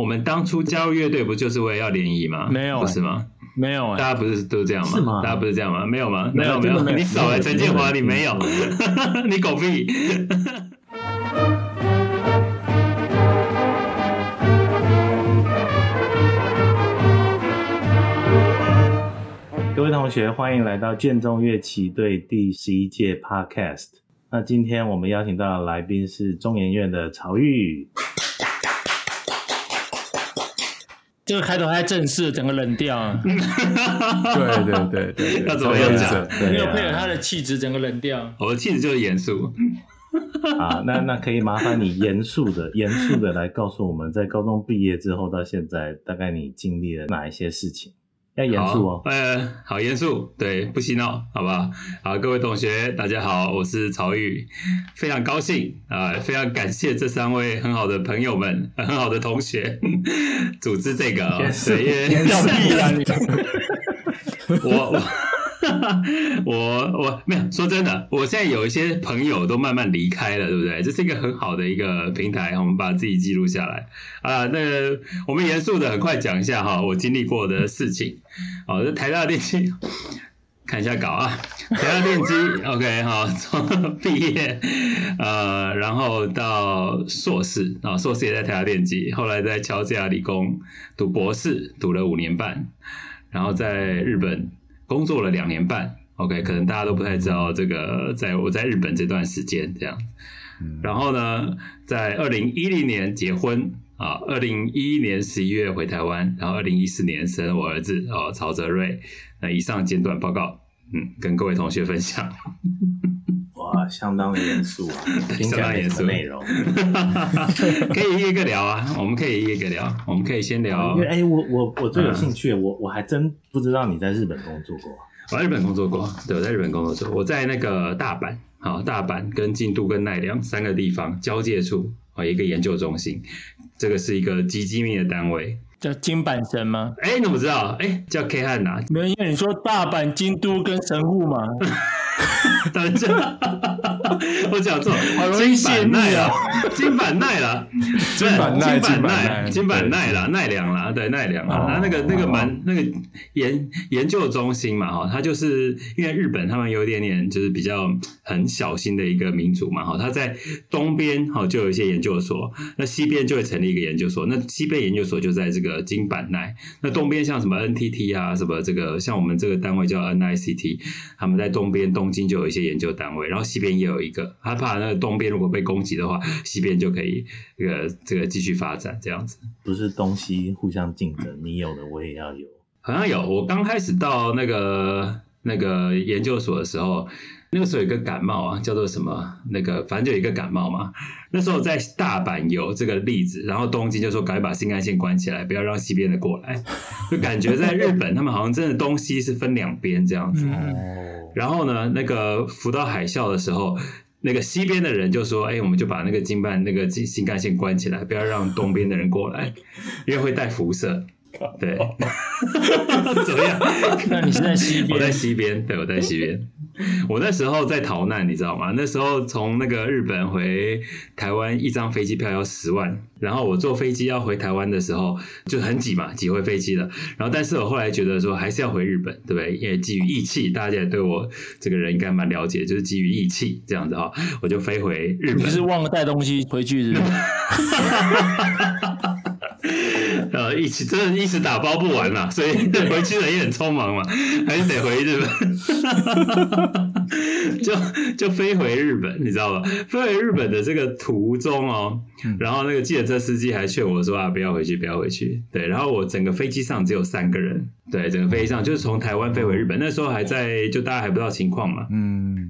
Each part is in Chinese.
我们当初加入乐队不就是为了要联谊吗？没有，不是吗？没有、欸，大家不是都这样吗？是吗？大家不是这样吗？没有吗？没有没有，你少来陈建华，你没有，你狗屁。各位同学，欢迎来到建中乐旗队第11届 Podcast。那今天我们邀请到的来宾是中研院的曹昱。这个开头太正式，整个冷掉啊！对对对对，要怎么样讲？没有配合他的气质，整个冷掉。我的气质就是严肃。啊，那可以麻烦你严肃的来告诉我们，在高中毕业之后到现在，大概你经历了哪一些事情？要严肃哦。好严肃，对，不洗脑，好吧？好，各位同学，大家好，我是曹昱，非常高兴啊、非常感谢这三位很好的朋友们，很好的同学。组织这个、哦，谁也要避啊！你我没有说真的，我现在有一些朋友都慢慢离开了，对不对？这是一个很好的一个平台，我们把自己记录下来啊。那我们严肃的很快讲一下哈，我经历过的事情。好，这台大电机。看一下稿啊，台大电机 ，OK 好，从毕业然后到硕士啊，硕士也在台大电机，后来在乔治亚理工读博士，读了5年半，然后在日本工作了2年半 ，OK， 可能大家都不太知道这个，我在日本这段时间这样，然后呢，在2010年结婚。啊，2011年11月回台湾，然后2014年生我儿子哦，曹哲瑞。那以上简短报告，跟各位同学分享。哇，相当严肃啊，相当严肃内容，可以一个聊啊，我们可以一个聊，我们可以先聊。因为我最有兴趣，我还真不知道你在日本工作过。我在日本工作过，对，我在日本工作过，我在那个大阪，好，大阪跟京都跟奈良3个地方交界处。一个研究中心，这个是一个极机密的单位，叫京阪神吗？哎，你怎么知道？哎，叫 K 汉呐。没有，因为你说大阪、京都跟神户嘛。等一下，我讲错，京阪奈啦，京阪奈啦，京阪奈，京阪奈啦，奈良啦，对，奈良啦。那个蛮那个研究中心嘛，哈，它就是因为日本他们有点就是比较很小心的一个民族嘛，哈，它在东边哈就有一些研究所，那西边就会成立一个研究所，那西边研究所就在这个京阪奈，那东边像什么 NTT 啊，什么这个像我们这个单位叫 NICT， 他们在东边东京就有一些研究单位，然后西边也有一个，他怕那个东边如果被攻击的话，西边就可以这个继续发展这样子。不是东西互相竞争，你有的我也要有。好像有，我刚开始到那个研究所的时候，那个时候有一个感冒啊，叫做什么那个，反正就有一个感冒嘛。那时候在大阪有这个例子，然后东京就说赶快把新干线关起来，不要让西边的过来。就感觉在日本，他们好像真的东西是分2边这样子。然后呢，那个福岛海啸的时候，那个西边的人就说：“哎，我们就把那个新干线关起来，不要让东边的人过来，因为会带辐射。”对，怎么样？那你是在西边？我在西边，对，我在西边。我那时候在逃难，你知道吗？那时候从那个日本回台湾，一张飞机票要10万。然后我坐飞机要回台湾的时候就很挤嘛，挤回飞机了。然后但是我后来觉得说还是要回日本，对不对？因为基于义气，大家也对我这个人应该蛮了解，就是基于义气这样子哈，我就飞回日本。你就是忘了带东西回去是不是？真的一时打包不完啦，所以回去人也很匆忙嘛，还是得回日本，就飞回日本，你知道吧？飞回日本的这个途中哦，然后那个计程车司机还劝我说啊，不要回去，不要回去。对，然后我整个飞机上只有3个人，对，整个飞机上就是从台湾飞回日本，那时候还在就大家还不知道情况嘛，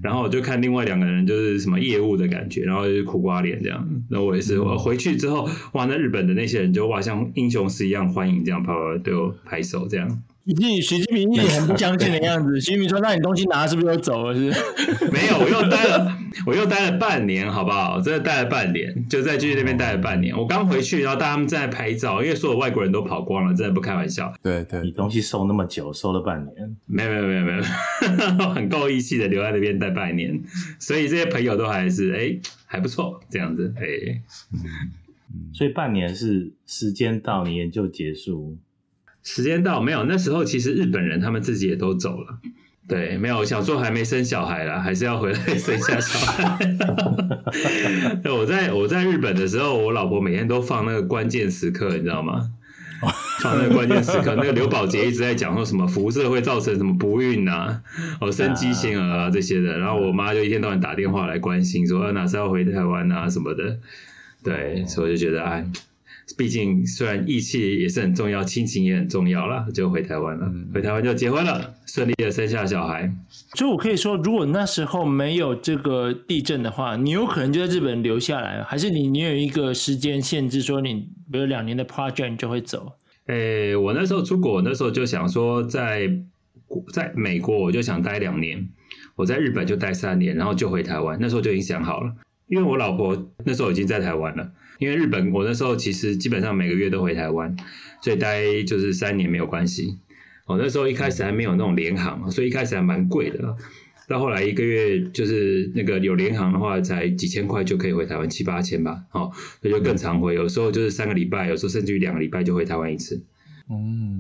然后我就看另外2个人就是什么业务的感觉，然后就是苦瓜脸这样。那我也是，我回去之后，哇，那日本的那些人就哇像英雄是一样欢迎这样，对我拍手这样。徐金明一脸很不相信的样子。徐金明说：“那你东西拿是不是又走了？”是没有，我又待了半年，好不好？真的待了半年，就在剧那边待了半年。我刚回去，然后大家们正在拍照，因为所有外国人都跑光了，真的不开玩笑。对对，你东西收那么久，收了半年，没有，很够义气的留在那边待半年，所以这些朋友都还是还不错这样子。所以半年是时间到你研究结束？时间到没有，那时候其实日本人他们自己也都走了。对，没有，想说还没生小孩啦，还是要回来生一下小孩。对，我在日本的时候，我老婆每天都放那个关键时刻，你知道吗？放那个关键时刻，那个刘宝杰一直在讲说什么辐射会造成什么不孕啊，生畸形儿啊这些的。然后我妈就一天到晚打电话来关心说，哪时候要回台湾啊什么的。对，所以我就觉得哎，毕竟虽然义气也是很重要，亲情也很重要啦，就回台湾了，回台湾就结婚了，顺利的生下小孩。所以我可以说，如果那时候没有这个地震的话，你有可能就在日本留下来，还是你有一个时间限制，说你比如2年的 project 你就会走？欸，我那时候出国，我那时候就想说在美国我就想待2年，我在日本就待3年，然后就回台湾。那时候就已经想好了，因为我老婆那时候已经在台湾了。因为日本我那时候其实基本上每个月都回台湾，所以待就是3年没有关系。我那时候一开始还没有那种联航，所以一开始还蛮贵的，到后来一个月就是那个有联航的话才几千块就可以回台湾，7、8千吧。所以就更常回，有时候就是3个礼拜，有时候甚至于2个礼拜就回台湾一次。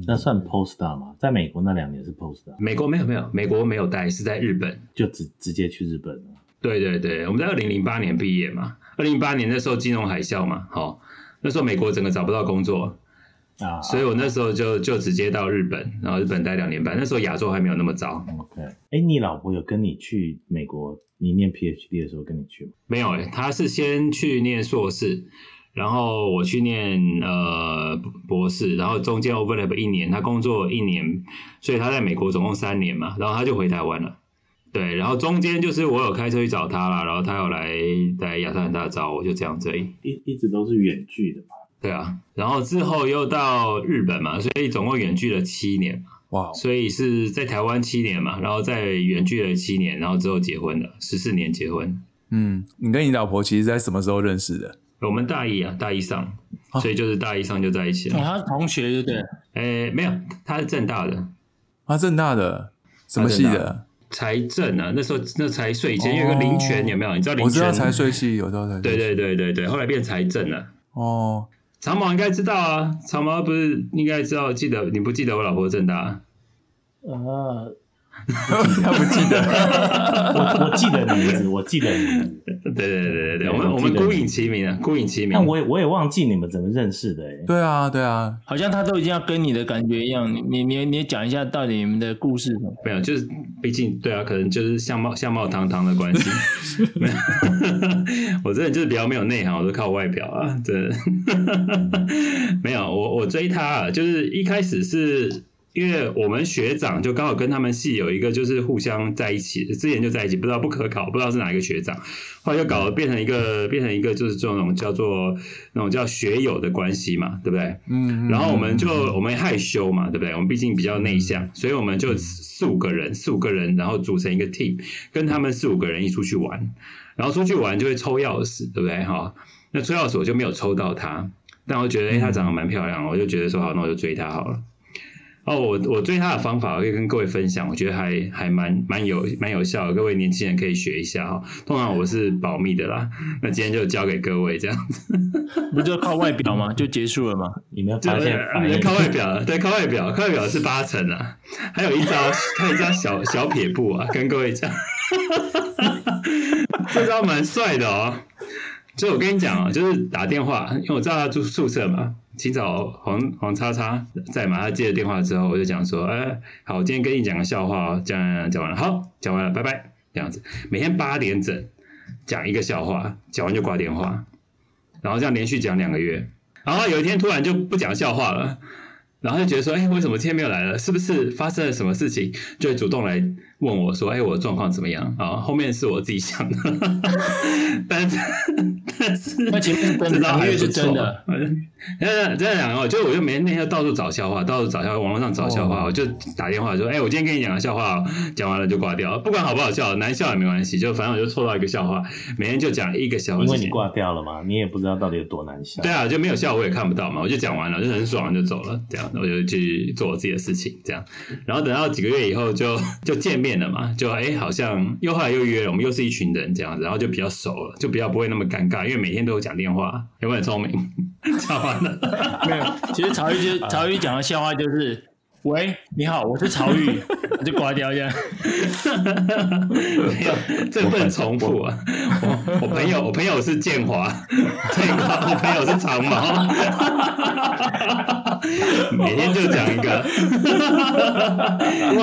那算 postdoc 吗？在美国那2年是 postdoc？ 美国没有，美国没有待，是在日本就直接去日本了。对对对，我们在2008年毕业嘛，2008年那时候金融海啸嘛，那时候美国整个找不到工作啊，所以我那时候就直接到日本，然后日本待2年半，那时候亚洲还没有那么早。OK， 你老婆有跟你去美国？你念 PhD 的时候跟你去吗？没有，她是先去念硕士，然后我去念博士，然后中间 overlap 1年，她工作1年，所以她在美国总共3年嘛，然后她就回台湾了。对，然后中间就是我有开车去找他啦，然后他有来亚特兰大找我，就这样子而已。一直都是远距的嘛。对啊，然后之后又到日本嘛，所以总共远距了7年嘛。哇，所以是在台湾7年嘛，然后在远距了7年，然后之后结婚了，14年结婚。你跟你老婆其实在什么时候认识的？我们大一上，所以就是大一上就在一起了。他是同学就对了。没有，他是政大的。他政大的什么系的？财政啊，那时候那财税以前有一个林权，有没有？你知道林权？我知道财税系，有知道财税系。对，后来变财政了。长毛应该知道啊，长毛不是应该知道？记得你不记得我老婆政大啊？他不记得。我记得名字，我记得名字。对，我们孤影其名啊，孤影其名。但我也忘记你们怎么认识的。对啊，好像他都已经要跟你的感觉一样。你也讲一下到底你们的故事什么？没有，就是毕竟对啊，可能就是相貌堂堂的关系。我真的就是比较没有内涵，我都靠外表啊，真的。没有，我追他啊，就是一开始是。因为我们学长就刚好跟他们系有一个就是互相在一起，之前就在一起，不知道不可考，不知道是哪一个学长，后来就搞变成一个就是这种叫做那种叫学友的关系嘛，对不对？然后我们害羞嘛，对不对？我们毕竟比较内向，所以我们就四五个人，然后组成一个 team， 跟他们4、5个人一出去玩，然后出去玩就会抽钥匙，对不对？那抽钥匙我就没有抽到他，但我觉得她长得蛮漂亮，我就觉得说好，那我就追她好了。我对他的方法我可以跟各位分享，我觉得还蛮有效的，各位年轻人可以学一下。通常我是保密的啦，那今天就交给各位这样子。不就靠外表吗？就结束了吗？你没有发现靠外表？对，靠外表是8成啊，还有一招，看一招小撇步啊，跟各位讲，这招蛮帅的哦。就我跟你讲啊，就是打电话，因为我知道他住宿舍嘛。清早黄叉叉在嘛，他接了电话之后，我就讲说，好，我今天跟你讲个笑话哦，讲完了，好，讲完了，拜拜，这样子，每天8点整讲一个笑话，讲完就挂电话，然后这样连续讲2个月，然后有一天突然就不讲笑话了，然后就觉得说，为什么今天没有来了？是不是发生了什么事情？就会主动来问我说，我的状况怎么样啊？后面是我自己想的，但是那前面是真的，因为是真的。真的讲哦，就我就每天到处找笑话，网络上找笑话，我就打电话说，我今天跟你讲个笑话，讲完了就挂掉，不管好不好笑，难笑也没关系，就反正我就凑到一个笑话，每天就讲一个小时。因为你挂掉了嘛，你也不知道到底有多难笑。对啊，就没有笑我也看不到嘛，我就讲完了，就很爽就走了，这样我就去做我自己的事情，这样。然后等到几个月以后就见面。面了嘛，就哎好像又后来又约了，我们又是一群人这样子，然后就比较熟了，就比较不会那么尴尬，因为每天都有讲电话，有没有很聪明？讲完了没有？其实曹玉讲的笑话就是。喂，你好，我是曹玉，我就挂掉一下。没有，这不能重复啊！我朋友是建华，我朋友是长毛，每天就讲一个。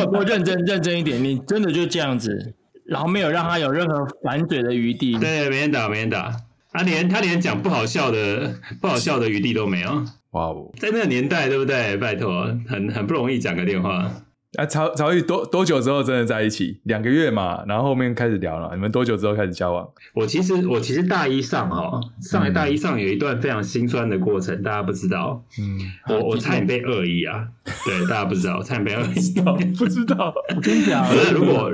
不过认真一点，你真的就这样子，然后没有让他有任何反嘴的余地。对，没人打，他连讲不好笑的余地都没有。哇哦，在那个年代，对不对？拜托，很不容易讲个电话。啊，曹玉多久之后真的在一起？2个月嘛，然后后面开始聊了。你们多久之后开始交往？我其实大一上大一上有一段非常心酸的过程，大家不知道。嗯，我差点被恶意啊！对，大家不知道，差点被恶意，不知道。我跟你讲，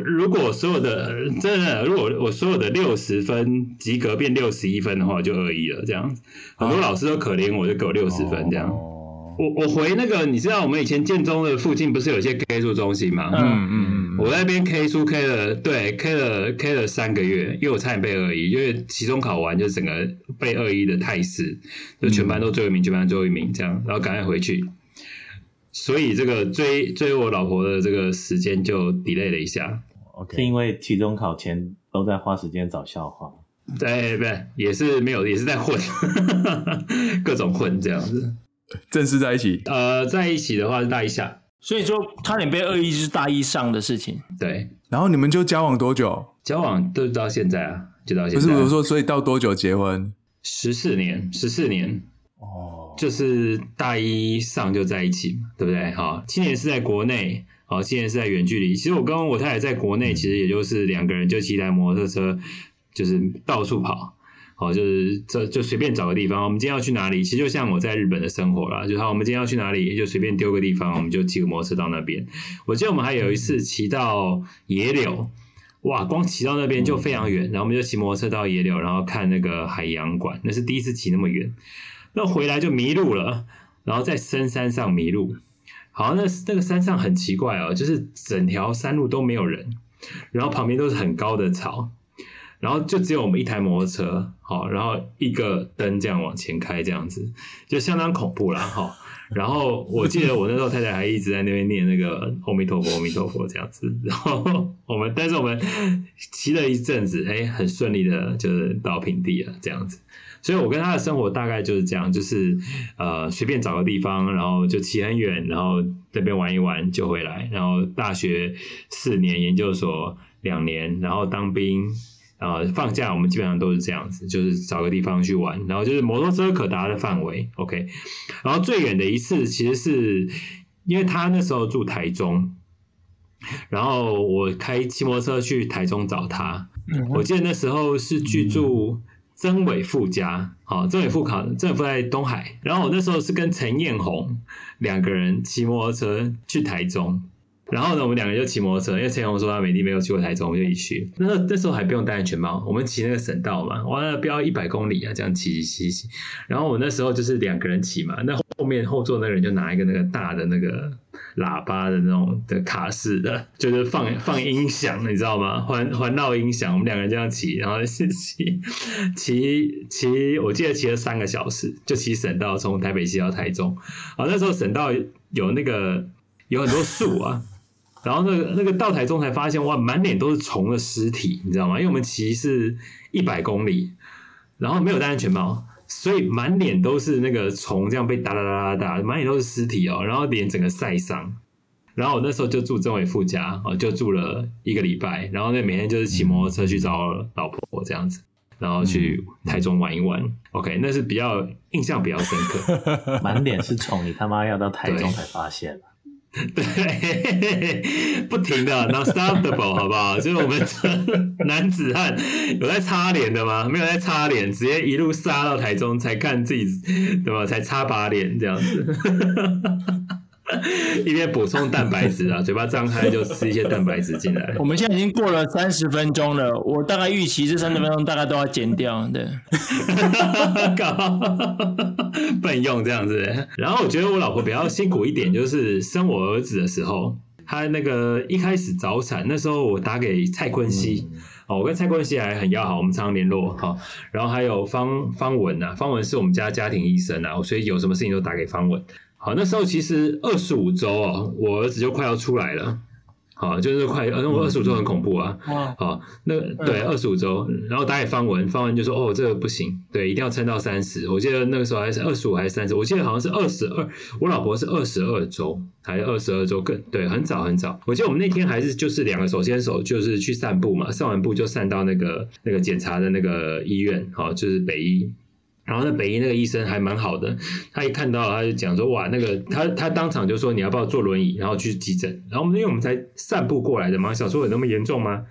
如果所有的真的，如果我所有的60分及格变61分的话，就恶意了。这样，很多老师都可怜我，就给我60分这样。哦我回那个，你知道我们以前建中的附近不是有一些 K 书中心吗？嗯，我在那边 K 书 K 了3个月，因为我差点被2-1，因为期中考完就整个被2-1的态势，就全班都最后一名，全班最后一名这样，然后赶快回去。所以这个追我老婆的这个时间就 delay 了一下。Okay. 是因为期中考前都在花时间找笑话。对，不对，也是没有，也是在混，各种混这样子。正式在一起，在一起的话是大一下，所以说差点被2-1就是大一上的事情。对，然后你们就交往多久？交往都到现在啊，就到现在。不是我说，所以到多久结婚？14年。哦，就是大一上就在一起嘛，对不对？好，7年是在国内。好，7年是在远距离。其实我跟我太太在国内，其实也就是2个人就骑台摩托车，就是到处跑。哦，就是就随便找个地方，我们今天要去哪里？其实就像我在日本的生活啦，就是我们今天要去哪里，就随便丢个地方，我们就骑个摩托车到那边。我记得我们还有一次骑到野柳，哇，光骑到那边就非常远，然后我们就骑摩托车到野柳，然后看那个海洋馆，那是第一次骑那么远。那回来就迷路了，然后在深山上迷路。好，那个山上很奇怪哦，就是整条山路都没有人，然后旁边都是很高的草。然后就只有我们一台摩托车，好，然后一个灯这样往前开，这样子就相当恐怖啦，哈。然后我记得我那时候太太还一直在那边念那个阿弥陀佛，阿弥陀佛这样子。然后但是我们骑了一阵子，哎，很顺利的就是到平地了，这样子。所以我跟他的生活大概就是这样，就是随便找个地方，然后就骑很远，然后那边玩一玩就回来。然后大学4年，研究所2年，然后当兵。放假我们基本上都是这样子，就是找个地方去玩，然后就是摩托车可达的范围 ，OK。然后最远的一次其实是因为他那时候住台中，然后我开骑摩托车去台中找他。我记得那时候是去住曾伟富家，好，曾伟富在东海。然后我那时候是跟陈彦宏2个人骑摩托车去台中。然后呢，我们2个人就骑摩托车，因为陈宏说他没有去过台中，我们就一起去。那时候还不用戴安全帽，我们骑那个省道嘛，哇，那飙100公里啊，这样骑。然后我那时候就是2个人骑嘛，那后面后座那个人就拿一个那个大的那个喇叭的那种的卡式的，就是放音响，你知道吗？环绕音响，我们2个人这样骑，然后骑，我记得骑了3个小时，就骑省道从台北骑到台中。啊，那时候省道有那个有很多树啊。然后那个到台中才发现，哇，满脸都是虫的尸体，你知道吗？因为我们骑是100公里，然后没有戴安全帽，所以满脸都是那个虫，这样被打，满脸都是尸体哦，然后脸整个晒伤。然后我那时候就住曾伟富家，就住了1个礼拜，然后那每天就是骑摩托车去找老婆这样子，然后去台中玩一玩。OK， 那是比较印象比较深刻。满脸是虫，你他妈要到台中才发现了。对，不停的 non-stopable 好不好？就是我们男子汉有在擦脸的吗？没有在擦脸，直接一路杀到台中才看自己，对吧？才擦把脸这样子，一边补充蛋白质啊，嘴巴张开就吃一些蛋白质进来。我们现在已经过了30分钟了，我大概预期这30分钟大概都要剪掉，对。笨用这样子。然后我觉得我老婆比较辛苦一点，就是生我儿子的时候，他那个一开始早产那时候我打给蔡坤熙，我跟蔡坤熙还很要好，我们常常联络，然后还有方文啊，方文是我们家庭医生啊，所以有什么事情都打给方文。好，那时候其实25周哦，我儿子就快要出来了。好，就是快，我25周很恐怖啊。好，那对25周，然后打给方文就说哦这个不行，对，一定要撑到30。我记得那个时候还是25还是30，我记得好像是22，我老婆是22周还是22周更，对，很早很早。我记得我们那天还是就是两个手牵手就是去散步嘛，散完步就散到那个检查的那个医院，好，就是北医。然后那北医那个医生还蛮好的，他一看到他就讲说哇，那个他当场就说你要不要坐轮椅然后去急诊。然后因为我们才散步过来的嘛，想说有那么严重吗？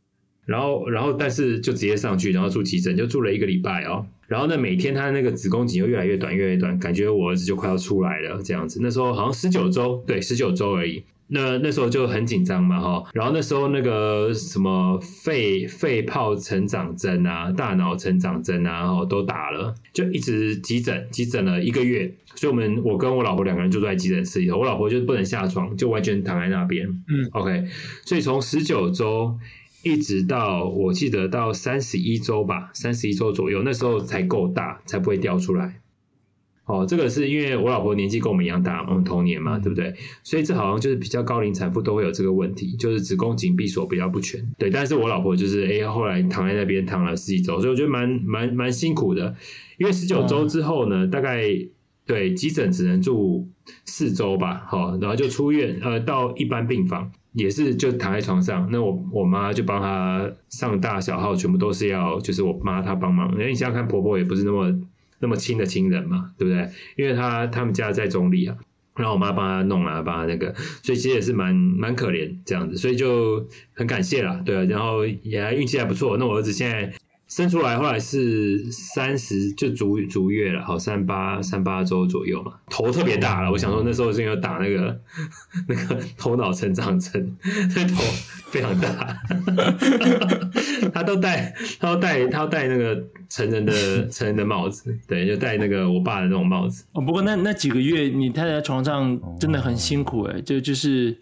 然后但是就直接上去然后住急诊，就住了1个礼拜哦。然后呢每天他那个子宫颈又越来越短，感觉我儿子就快要出来了这样子。那时候好像19周，对，19周而已。那时候就很紧张嘛齁，然后那时候那个什么肺泡成长针啊，大脑成长针啊齁都打了，就一直急诊了1个月。所以我跟我老婆2个人就住在急诊室里头，我老婆就不能下床，就完全躺在那边。OK， 所以从19周一直到我记得到31周吧，31周左右，那时候才够大，才不会掉出来。哦，这个是因为我老婆年纪跟我们一样大，我们同年嘛，对不对？所以这好像就是比较高龄产妇都会有这个问题，就是子宫颈闭锁比较不全。对，但是我老婆就是后来躺在那边躺了10周，所以我觉得蛮辛苦的。因为19周之后呢，大概对急诊只能住4周吧，好，然后就出院，到一般病房。也是就躺在床上，那我妈就帮她上大小号，全部都是要就是我妈她帮忙。因为你想想看，婆婆也不是那么亲的亲人嘛，对不对？因为他们家在中坜啊，然后我妈帮她弄啊，帮她那个，所以其实也是蛮可怜这样子，所以就很感谢啦，对啊。然后也运气还不错，那我儿子现在生出来后来是30就足月了，好，38周左右嘛，头特别大了。我想说那时候是因为打那个头脑成长针，所以头非常大。他都戴那个成人的帽子，对，就戴那个我爸的那种帽子。哦，不过那几个月你太太在床上真的很辛苦哎，就是。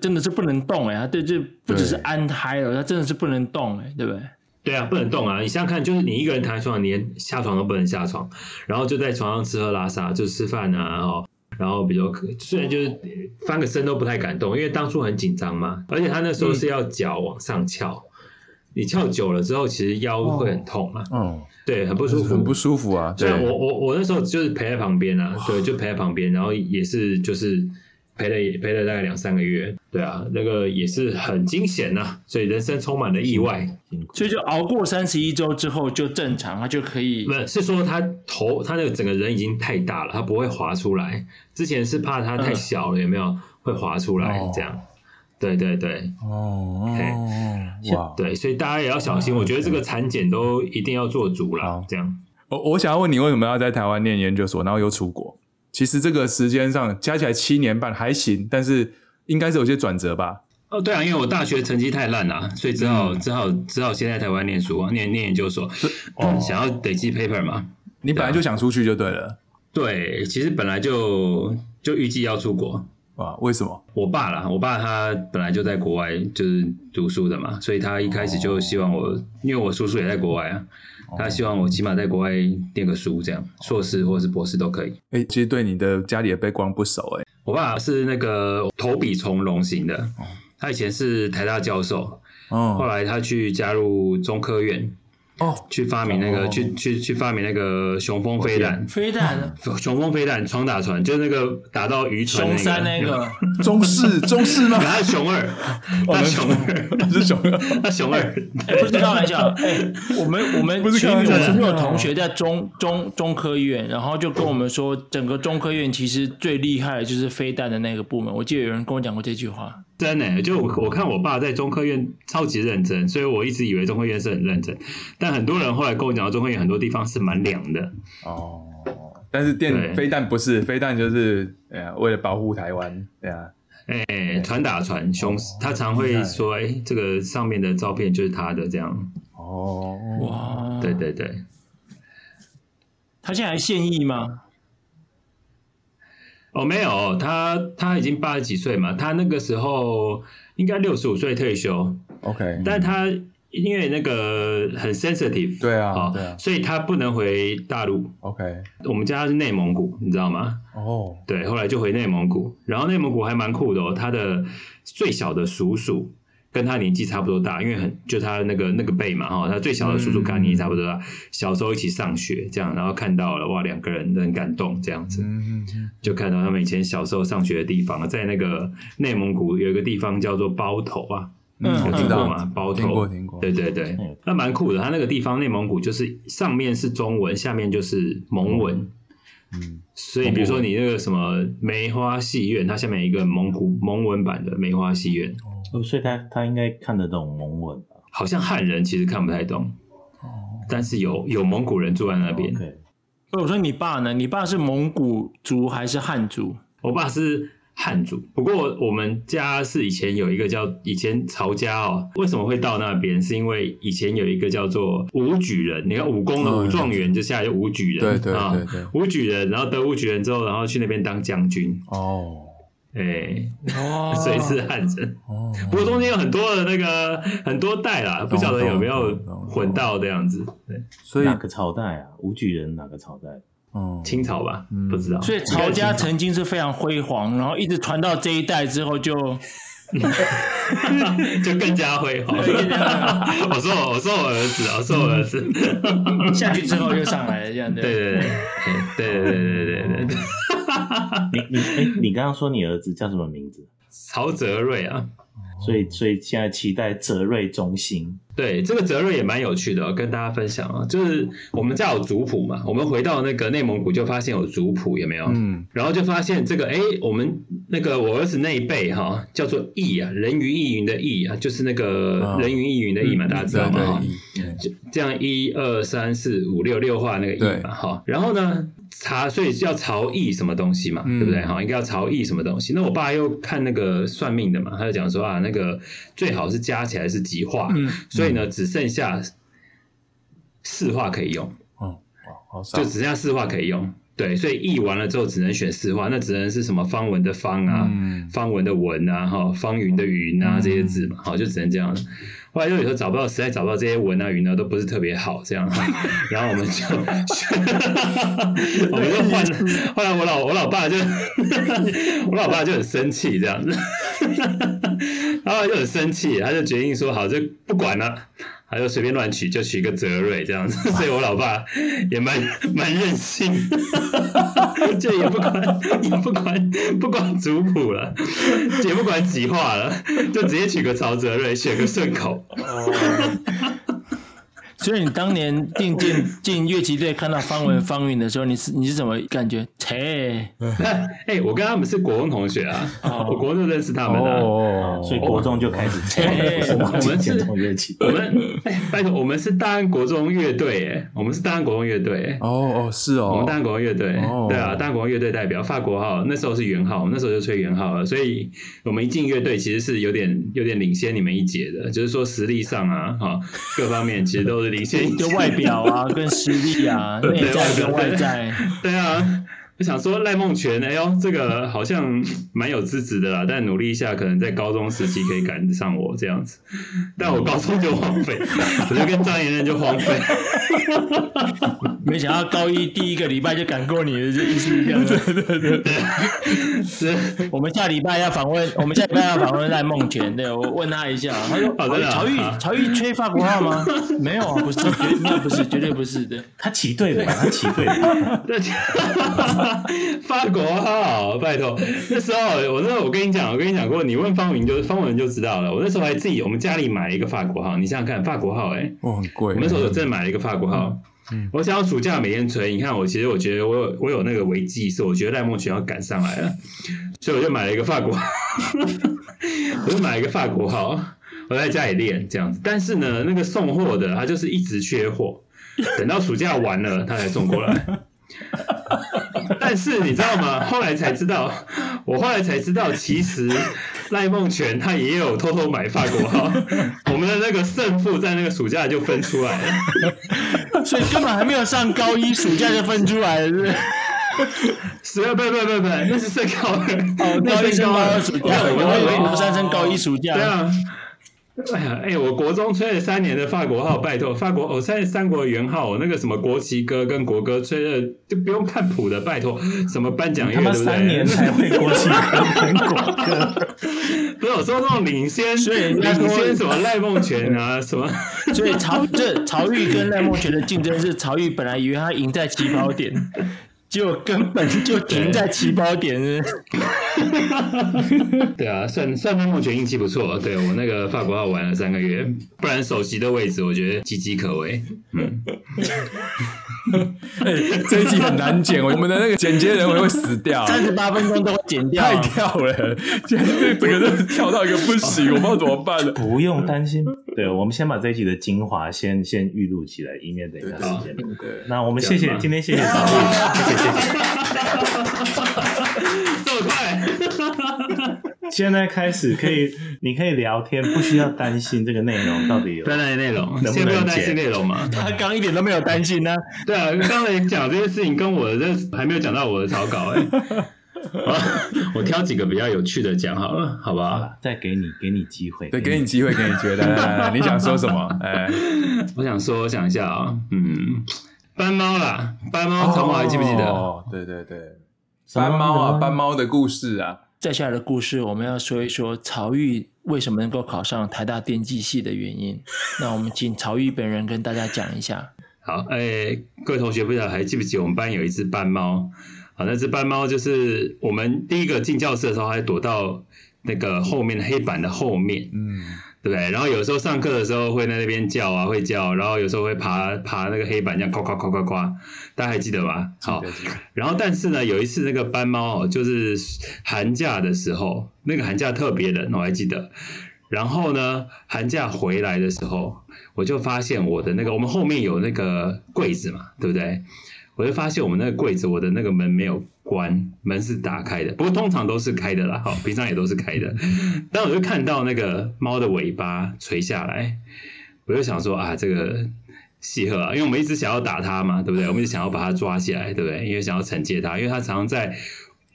真的是不能动哎，他对，就不只是安胎了，他真的是不能动哎，对不对？对啊，不能动啊！你想想看，就是你一个人躺在床上，你连下床都不能下床，然后就在床上吃喝拉撒，就吃饭啊，然后比如虽然就是翻个身都不太敢动，因为当初很紧张嘛，而且他那时候是要脚往上翘，你翘久了之后，其实腰会很痛嘛，对，很不舒服，很不舒服啊。对，我那时候就是陪在旁边啊，对，就陪在旁边，然后也是就是。陪了大概2-3个月，对啊，那个也是很惊险啊，所以人生充满了意外。所以就熬过31周之后就正常，他就可以。不是说他那个整个人已经太大了，他不会滑出来。之前是怕他太小了，有没有会滑出来这样？对对对，对，所以大家也要小心。我觉得这个产检都一定要做足啦，这样。我想要问你，为什么要在台湾念研究所，然后又出国？其实这个时间上加起来7年半还行，但是应该是有些转折吧。哦，对啊，因为我大学成绩太烂了，所以只好先在台湾念书啊，念研究所，想要累积 paper 嘛。你本来就想出去就对了。对，其实本来就预计要出国。哇，为什么？我爸他本来就在国外就是读书的嘛，所以他一开始就希望我，因为我叔叔也在国外啊。他希望我起码在国外念个书，这样硕士或是博士都可以。欸，其实对你的家里也背光不熟欸。我爸是那个头比从龙型的，他以前是台大教授，后来他去加入中科院，去发明那个去发明那个雄风飞弹，雄风飞弹双打船，就是那个打到渔船那个，雄3那个中式吗？他是雄二，他是雄二，不是开玩笑。我们不是开玩笑，我们有同学在中科院，然后就跟我们说，整个中科院其实最厉害的就是飞弹的那个部门。我记得有人跟我讲过这句话。真的，就我看我爸在中科院超级认真，所以我一直以为中科院是很认真，但很多人后来跟我讲到中科院很多地方是蛮凉的哦。但是飞弹不是，飞弹就是为了保护台湾，对啊。船打船，他常会说，这个上面的照片就是他的这样。哦，哇，对对对，他现在还现役吗？哦，没有，他已经80几岁嘛，他那个时候应该65岁退休。OK， 但他因为那个很 sensitive， 对啊，哦、对啊，所以他不能回大陆。OK， 我们家是内蒙古，你知道吗？哦、oh. ，对，后来就回内蒙古，然后内蒙古还蛮酷的哦，他的最小的叔叔跟他年纪差不多大，因为就他那个辈嘛哈、哦，他最小的叔叔跟他年纪差不多大，小时候一起上学这样，然后看到了哇，两个人很感动这样子，就看到他们以前小时候上学的地方，在那个内蒙古有一个地方叫做包头啊，我听过嘛，包头，听过，对对对，那蛮酷的，他那个地方内蒙古就是上面是中文，下面就是蒙文。所以比如说你那个什么梅花戏院，它下面有一个蒙文版的梅花戏院，哦，所以他应该看得懂蒙文吧？好像汉人其实看不太懂，哦，但是有蒙古人住在那边。Okay. 我说你爸呢？你爸是蒙古族还是汉族？我爸是汉族，不过我们家是以前有一个以前曹家哦，为什么会到那边？是因为以前有一个叫做武举人，你看武功的武状元，就下来就武举人，对对对对，武举人，然后得武举人之后，然后去那边当将军哦，哎，哦，所以是汉人。哦，不过中间有很多的那个很多代啦，不晓得有没有混到这样子。对，所以哪个朝代啊？武举人哪个朝代？清朝吧，不知道。所以曹家曾经是非常辉煌，然后一直传到这一代之后就就更加辉煌。我说我儿子，下去之后又上来了，这样对对对对对对对。你刚刚说你儿子叫什么名字？曹泽瑞啊。所以现在期待哲瑞中心。对，这个哲瑞也蛮有趣的、哦，跟大家分享啊、哦。就是我们家有族谱嘛，我们回到那个内蒙古就发现有族谱，有没有？然后就发现这个，哎，我们那个我儿子那一辈哈、哦，叫做羿啊，人云亦云的羿啊，就是那个人云亦云的羿嘛，大家知道吗？这样1、2、3、4、5、6画那个羿嘛，哈。然后呢，所以要曹羿什么东西嘛，对不对？哈，应该要曹羿什么东西？那我爸又看那个算命的嘛，他就讲说啊，那个最好是加起来是几画，所以。只剩下4画可以用，就只剩下4画可以用。对，所以译完了之后只能选4画，那只能是什么方文的方啊、方文的文啊、方云的云啊这些字嘛，好，就只能这样。后来就有时候找不到，实在找不到这些文啊云啊都不是特别好这样，然后我们就我们就换了。后来我老爸就很生气这样子，然后就很生气，他就决定说好就不管了。他就随便乱取，就取一个泽瑞这样子，所以我老爸也蛮任性，就也不管族谱了，也不管几画了，就直接取个曹泽瑞，选个顺口。所以你当年进乐器队看到方文方云的时候，你是怎么感觉？我跟他们是国中同学啊，我国中认识他们啊，所以国中就开始。我们是大安国中乐队耶，我们是大安国中乐队。哦是哦，我们大安国中乐队，对啊，大安国中乐队代表法国号，那时候是元号，我们那时候就吹元号了，所以我们一进乐队其实是有点领先你们一截的，就是说实力上啊，各方面其实都是。就外表啊，跟实力啊，内在跟外在，对啊。我想说赖梦泉，哎呦，这个好像蛮有资质的啦，但努力一下，可能在高中时期可以赶得上我这样子。但我高中就荒废，我就跟张妍妍就荒废。没想到高一第一个礼拜就赶过你了，就意思这样。对，是。我们下礼拜要访问赖梦泉，对我问他一下，他说：“曹禺吹法国号吗？”没有啊，不是，绝对不是的。他齐队的，法国号，拜托！那时候我跟你讲过，你问方文就知道了。我那时候还自己我们家里买了一个法国号，你想想看，法国号很贵。我那时候真的买了一个法国号，我想要暑假每天吹。你看我觉得我有那个危机，是我觉得赖梦泉要赶上来了，所以我就买了一个法国号，我在家里练这样子。但是呢，那个送货的他就是一直缺货，等到暑假完了他才送过来。但是你知道吗？后来才知道，其实赖梦泉他也有偷偷买法国号，我们的那个胜负在那个暑假就分出来了，所以根本还没有上高一，暑假就分出来了，是不是？不，那是最高的哦，高一升高二暑假，我以为你们三升高一暑假。对啊，哎呀，哎，我国中吹了3年的法国号，拜托，法国，我吹三国元号，我那个什么国旗歌跟国歌吹的就不用看谱的，拜托，什么颁奖乐，对不对？3年才会国旗歌跟国歌，不是我说那种领先什么赖梦泉啊什么，所以曹玉跟赖梦泉的竞争是，曹玉本来以为他赢在起跑点。就根本就停在起跑点是对啊，算赖梦泉运气不错。对，我那个法国号玩了3个月，不然首席的位置我觉得岌岌可危。嗯欸，这一集很难剪，我们的那个剪接人会死掉，38分钟都剪掉，太跳了，现在整个都跳到一个不行，我不知道怎么办了。不用担心，对，我们先把这一集的精华先预录起来，以免等一下时间。对，那我们谢谢今天，谢曹玉，谢谢，这么快。现在开始可以，你可以聊天，不需要担心这个内容到底有。对，内容能不能先不要担心内容嘛？他刚一点都没有担心呢。对啊，刚才讲这件事情跟我的还没有讲到我的草稿哎。我挑几个比较有趣的讲好了，好吧？再给你机会，对，给你机会，来，你想说什么？哎，我想一下啊，嗯，斑猫啦，斑猫长毛还记不记得？哦，对，斑猫啊，斑猫的故事啊。接下来的故事，我们要说一说曹玉为什么能够考上台大电机系的原因。那我们请曹玉本人跟大家讲一下。好，各位同学不知道还记不记得我们班有一只斑猫？好，那只斑猫就是我们第一个进教室的时候，还躲到那个后面黑板的后面，嗯，对不对？然后有时候上课的时候会在那边叫啊，会叫，然后有时候会爬那个黑板，这样夸，大家还记得吧？好，然后但是呢，有一次那个斑猫就是寒假的时候，那个寒假特别冷，我还记得。然后呢，寒假回来的时候，我就发现我的那个我们后面有那个柜子嘛，对不对？我就发现我们那个柜子，我的那个门没有关，门是打开的，不过通常都是开的啦，好，平常也都是开的。但我就看到那个猫的尾巴垂下来，我就想说啊，这个细鹤啊，因为我们一直想要打它嘛，对不对？我们一直想要把它抓起来，对不对？因为想要惩戒它，因为它常常在，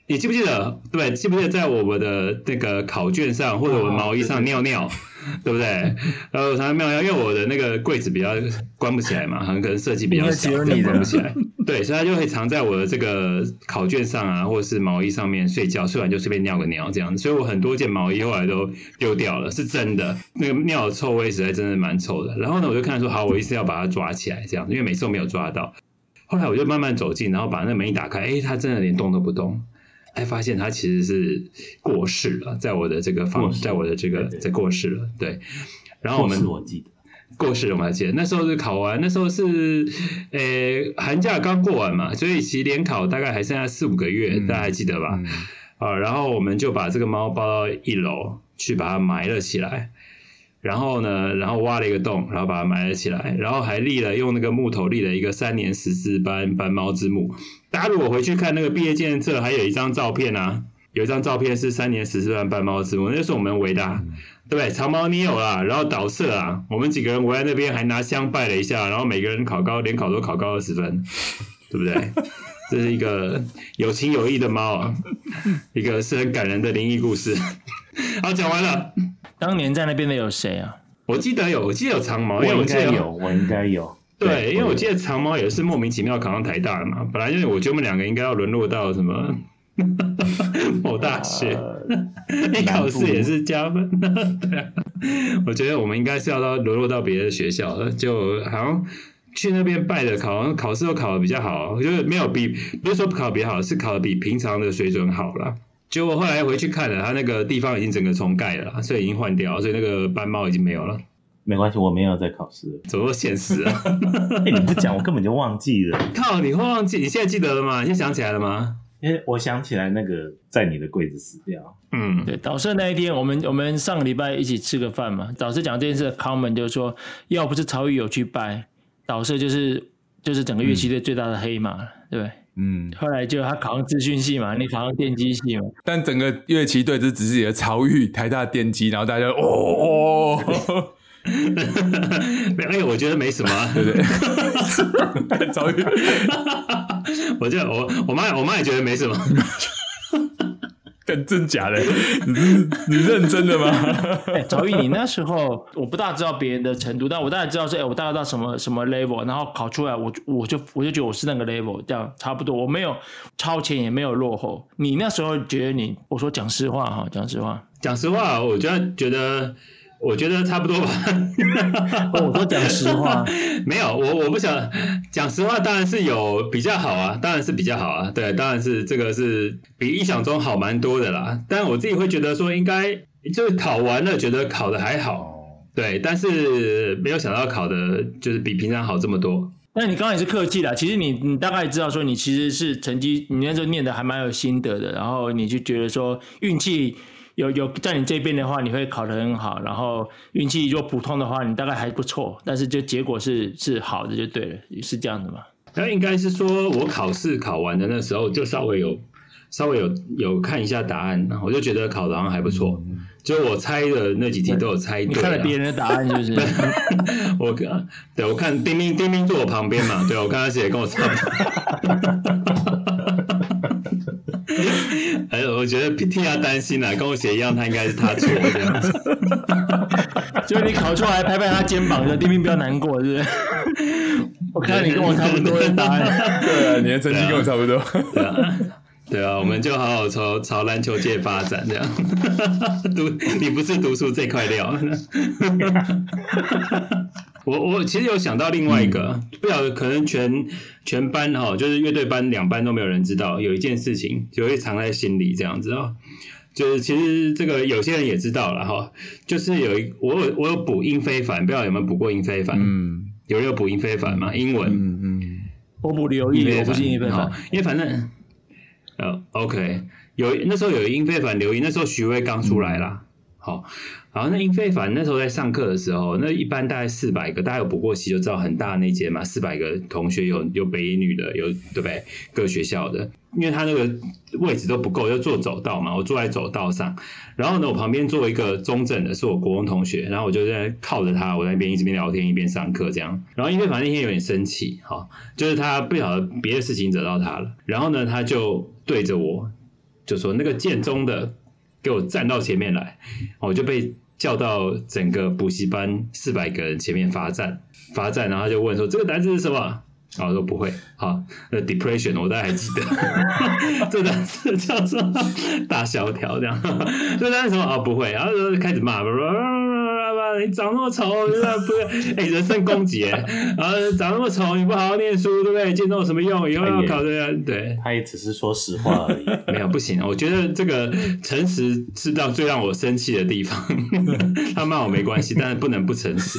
你记不记得？对，记不记得在我们的那个考卷上或者我的毛衣上尿尿？对不对？然后常常尿尿，因为我的那个柜子比较关不起来嘛，很可能设计比较小，关不起来。对，所以他就会藏在我的这个考卷上啊，或者是毛衣上面睡觉，睡完就随便尿个尿这样子。所以我很多件毛衣后来都丢掉了，是真的。那个尿的臭味实在真的蛮臭的。然后呢，我就看说好，我一次要把它抓起来这样子，因为每次都没有抓到。后来我就慢慢走近，然后把那门一打开，哎，它真的连动都不动。还发现它其实是过世了，在我的这个房，在我的这个在过世了，对。然后我们我记得过世了，我们还记得那时候是考完，那时候是寒假刚过完嘛，所以其实联考大概还剩下4-5个月，大家还记得吧？啊，然后我们就把这个猫抱到1楼去把它埋了起来，然后呢，然后挖了一个洞，然后把它埋了起来，然后还立了用那个木头立了一个3年14班斑猫之墓。大家如果回去看那个毕业纪念册，还有一张照片啊，有一张照片是3年14班斑猫之墓，那就是我们围的，啊，对不对？长毛你有啦，然后导射啊，我们几个人围在那边还拿香拜了一下，然后每个人联考都考高20分，对不对？这是一个有情有义的猫啊，一个是很感人的灵异故事。好，讲完了。当年在那边的有谁啊？我记得有长毛，我应该有。对，因为我记得长毛也是莫名其妙考上台大了嘛，本来就是我觉得我们两个应该要沦落到什么某大学，你考试也是加分。对啊，我觉得我们应该是要沦落到别的学校了，就好像去那边拜的考试都考得比较好，就是没有不是说考得比较好，是考得比平常的水准好啦。结果后来回去看了，他那个地方已经整个重盖了，所以已经换掉了，所以那个斑猫已经没有了。没关系，我没有在考试，怎么现实啊？你不讲，我根本就忘记了。靠，你会忘记？你现在记得了吗？你现在想起来了吗？因为我想起来那个在你的柜子死掉。嗯，对，导师那一天，我们上个礼拜一起吃个饭嘛。导师讲这件事的 comment 就是说，要不是曹玉有去拜，导师就是整个乐器队最大的黑马，对不对？嗯，后来就他考上资讯系嘛，你考上电机系嘛，但整个乐器队只是自己的曹玉台大电机，然后大家就哦。哎，我觉得没什么、啊，对不对？遭遇，我妈也觉得没什么，干真假的？你认真的吗？遭遇，你那时候我不大知道别人的程度，但我大概知道是，哎，我大概到什么 level， 然后考出来，我就觉得我是那个 level， 这样差不多，我没有超前也没有落后。你那时候觉得你，我说讲实话哈，讲实话，我觉得。我觉得差不多吧、哦。我都讲实话，没有，我不想讲实话，当然是有比较好啊，对，当然是这个是比意想中好蛮多的啦。但我自己会觉得说，应该就是考完了，觉得考的还好，对，但是没有想到考的就是比平常好这么多。那你刚刚也是客气啦，其实你大概知道说你其实是成绩，你那时候念的还蛮有心得的，然后你就觉得说运气。有在你这边的话，你会考得很好，然后运气如果普通的话，你大概还不错，但是就结果是好的就对了，是这样的吗？那应该是说我考试考完的那时候，就稍微有看一下答案，我就觉得考得好像还不错，就我猜的那几题都有猜对。你看了别人的答案是不是？我看丁丁坐我旁边嘛，对我看他写跟我差不多。我觉得替他担心啦，跟我写一样，他应该是他错这样子。就你考出来拍拍他肩膀说：“丁丁不要难过，是不是？”我看你跟我差不多的答案，对啊，你的成绩跟我差不多，对啊，对啊，我们就好好朝篮球界发展这样。你不是读书这块料。我其实有想到另外一个，不晓得可能全班哈，就是乐队班两班都没有人知道，有一件事情就会藏在心里这样子哦。就是其实这个有些人也知道了哈，就是我有补英非凡，不知道有没有补过英非凡？嗯，有人有补英非凡吗？英文？嗯嗯，我补刘毅，我不是英非凡，因为反正OK， 那时候有英非凡、刘毅，那时候徐威刚出来啦。好，然后那英非凡那时候在上课的时候，那一般大概400个，大家有补过习就知道很大那届嘛，400个同学有北一女的，有对不对？各学校的，因为他那个位置都不够，就坐走道嘛，我坐在走道上，然后呢，我旁边坐一个中正的，是我国文同学，然后我就在靠着他，我在那边一直边聊天一边上课这样，然后英非凡那天有点生气，好，就是他不晓得别的事情惹到他了，然后呢，他就对着我就说那个建中的。给我站到前面来，我就被叫到整个补习班400个人前面罚站，然后他就问说这个单字是什么？我说不会，好，那 depression 我大概还记得，这单字叫做大萧条这样，这单字什么啊？不会，然后就开始骂，你长那么丑，人身攻击，然后长那么丑，你不好好念书，对不对？建中有什么用？以后要考这样，对。他也只是说实话而已，没有不行。我觉得这个诚实是最让我生气的地方。他骂我没关系，但是不能不诚实。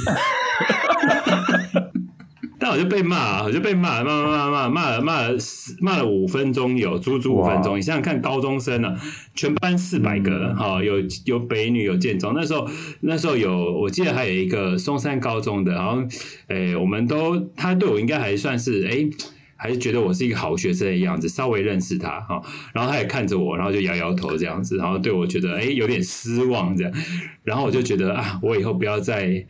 但我就被骂，骂了5分钟有，足5分钟。你想想看，高中生啊，全班400个，好、哦、有北女有建中，那时候有，我记得还有一个松山高中的，然后我们都他对我应该还算是还是觉得我是一个好学生的样子，稍微认识他哈，然后他也看着我，然后就摇摇头这样子，然后对我觉得有点失望这样，然后我就觉得啊，我以后不要再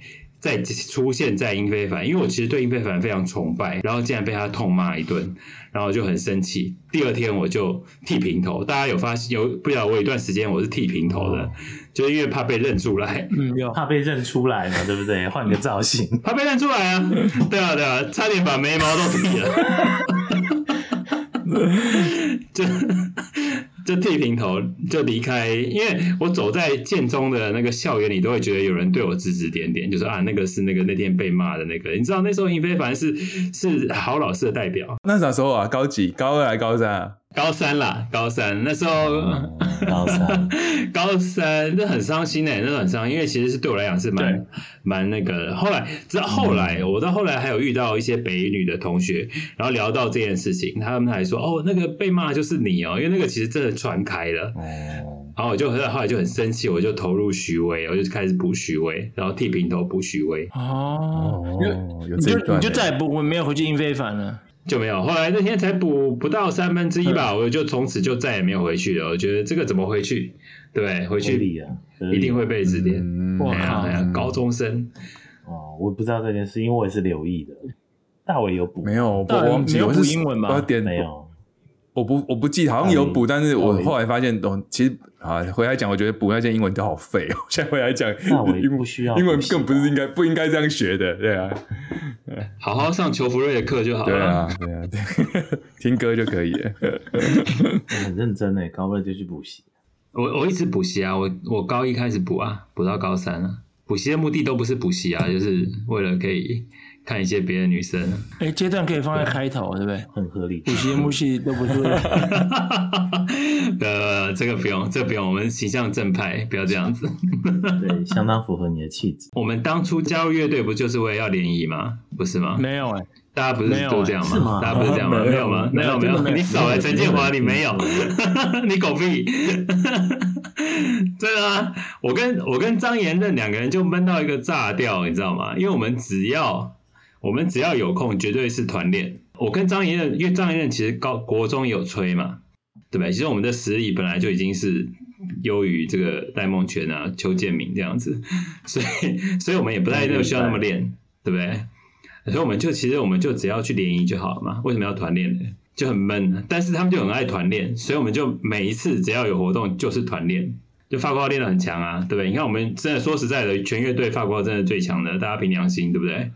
出现在英非凡，因为我其实对英非凡非常崇拜，然后竟然被他痛骂一顿，然后就很生气。第二天我就剃平头，大家有发现不晓得我有一段时间我是剃平头的，就是因为怕被认出来，怕被认出来嘛，对不对？换个造型，怕被认出来啊，对啊对啊，差点把眉毛都剃了，就剃平头就离开，因为我走在建中的那个校园里，都会觉得有人对我指指点点，就说啊，那个是那天被骂的那个，你知道那时候英非凡是好老师的代表。那啥时候啊？高几？高二还高三啊？高3啦，高3那时候，高三，那很伤心那时候很伤，因为其实是对我来讲是蛮那个的。后来，我到后来还有遇到一些北女的同学，然后聊到这件事情，他们还说哦，那个被骂就是你哦，因为那个其实真的传开了。然后我就后来就很生气，我就投入徐威，我就开始补徐威，然后剃平头补徐威。哦，你就再也不没有回去英非凡了。就没有，后来那天才补不到1/3吧，我就从此就再也没有回去了。我觉得这个怎么回去，对不对？回去一定会被指点。哇，高中生，哦，我不知道这件事，因为我也是留意的。大伟有补没有？大伟没有补英文吗？没有，我不记，好像有补，但是我后来发现，其实啊，回来讲，我觉得补那些英文都好废。我现在回来讲，大伟不需要英文，更不应该这样学的，对啊。好好上裘福瑞的课就好了。对啊，对啊，对，听歌就可以了。很认真诶，高二就去补习。我一直补习啊，我高一开始补啊，补到高三啊。补习的目的都不是补习啊，就是为了可以看一些别的女生。哎、欸，这段可以放在开头，对不对？很合理。补习的目的都不是。这个不用，我们形象正派，不要这样子。对，相当符合你的气质。我们当初加入乐队不就是为了要联谊吗？不是吗？没有哎、欸。大家不是都这样吗？大家不是这样吗？没有吗？没有，你少了陈建华，你没有，你狗屁！真的啊，我跟张延任两个人就闷到一个炸掉，你知道吗？因为我们只要有空，绝对是团练。我跟张延任，因为张延任其实国中有吹嘛，对不对？其实我们的实力本来就已经是优于这个戴梦泉啊、邱建明这样子，所以我们也不太需要那么练，对不对？所以我们就只要去联谊就好了嘛，为什么要团练呢？就很闷，但是他们就很爱团练，所以我们就每一次只要有活动就是团练，就法国号练得很强啊，对不对？你看我们真的说实在的，全乐队法国号真的最强的，大家凭良心，对不对？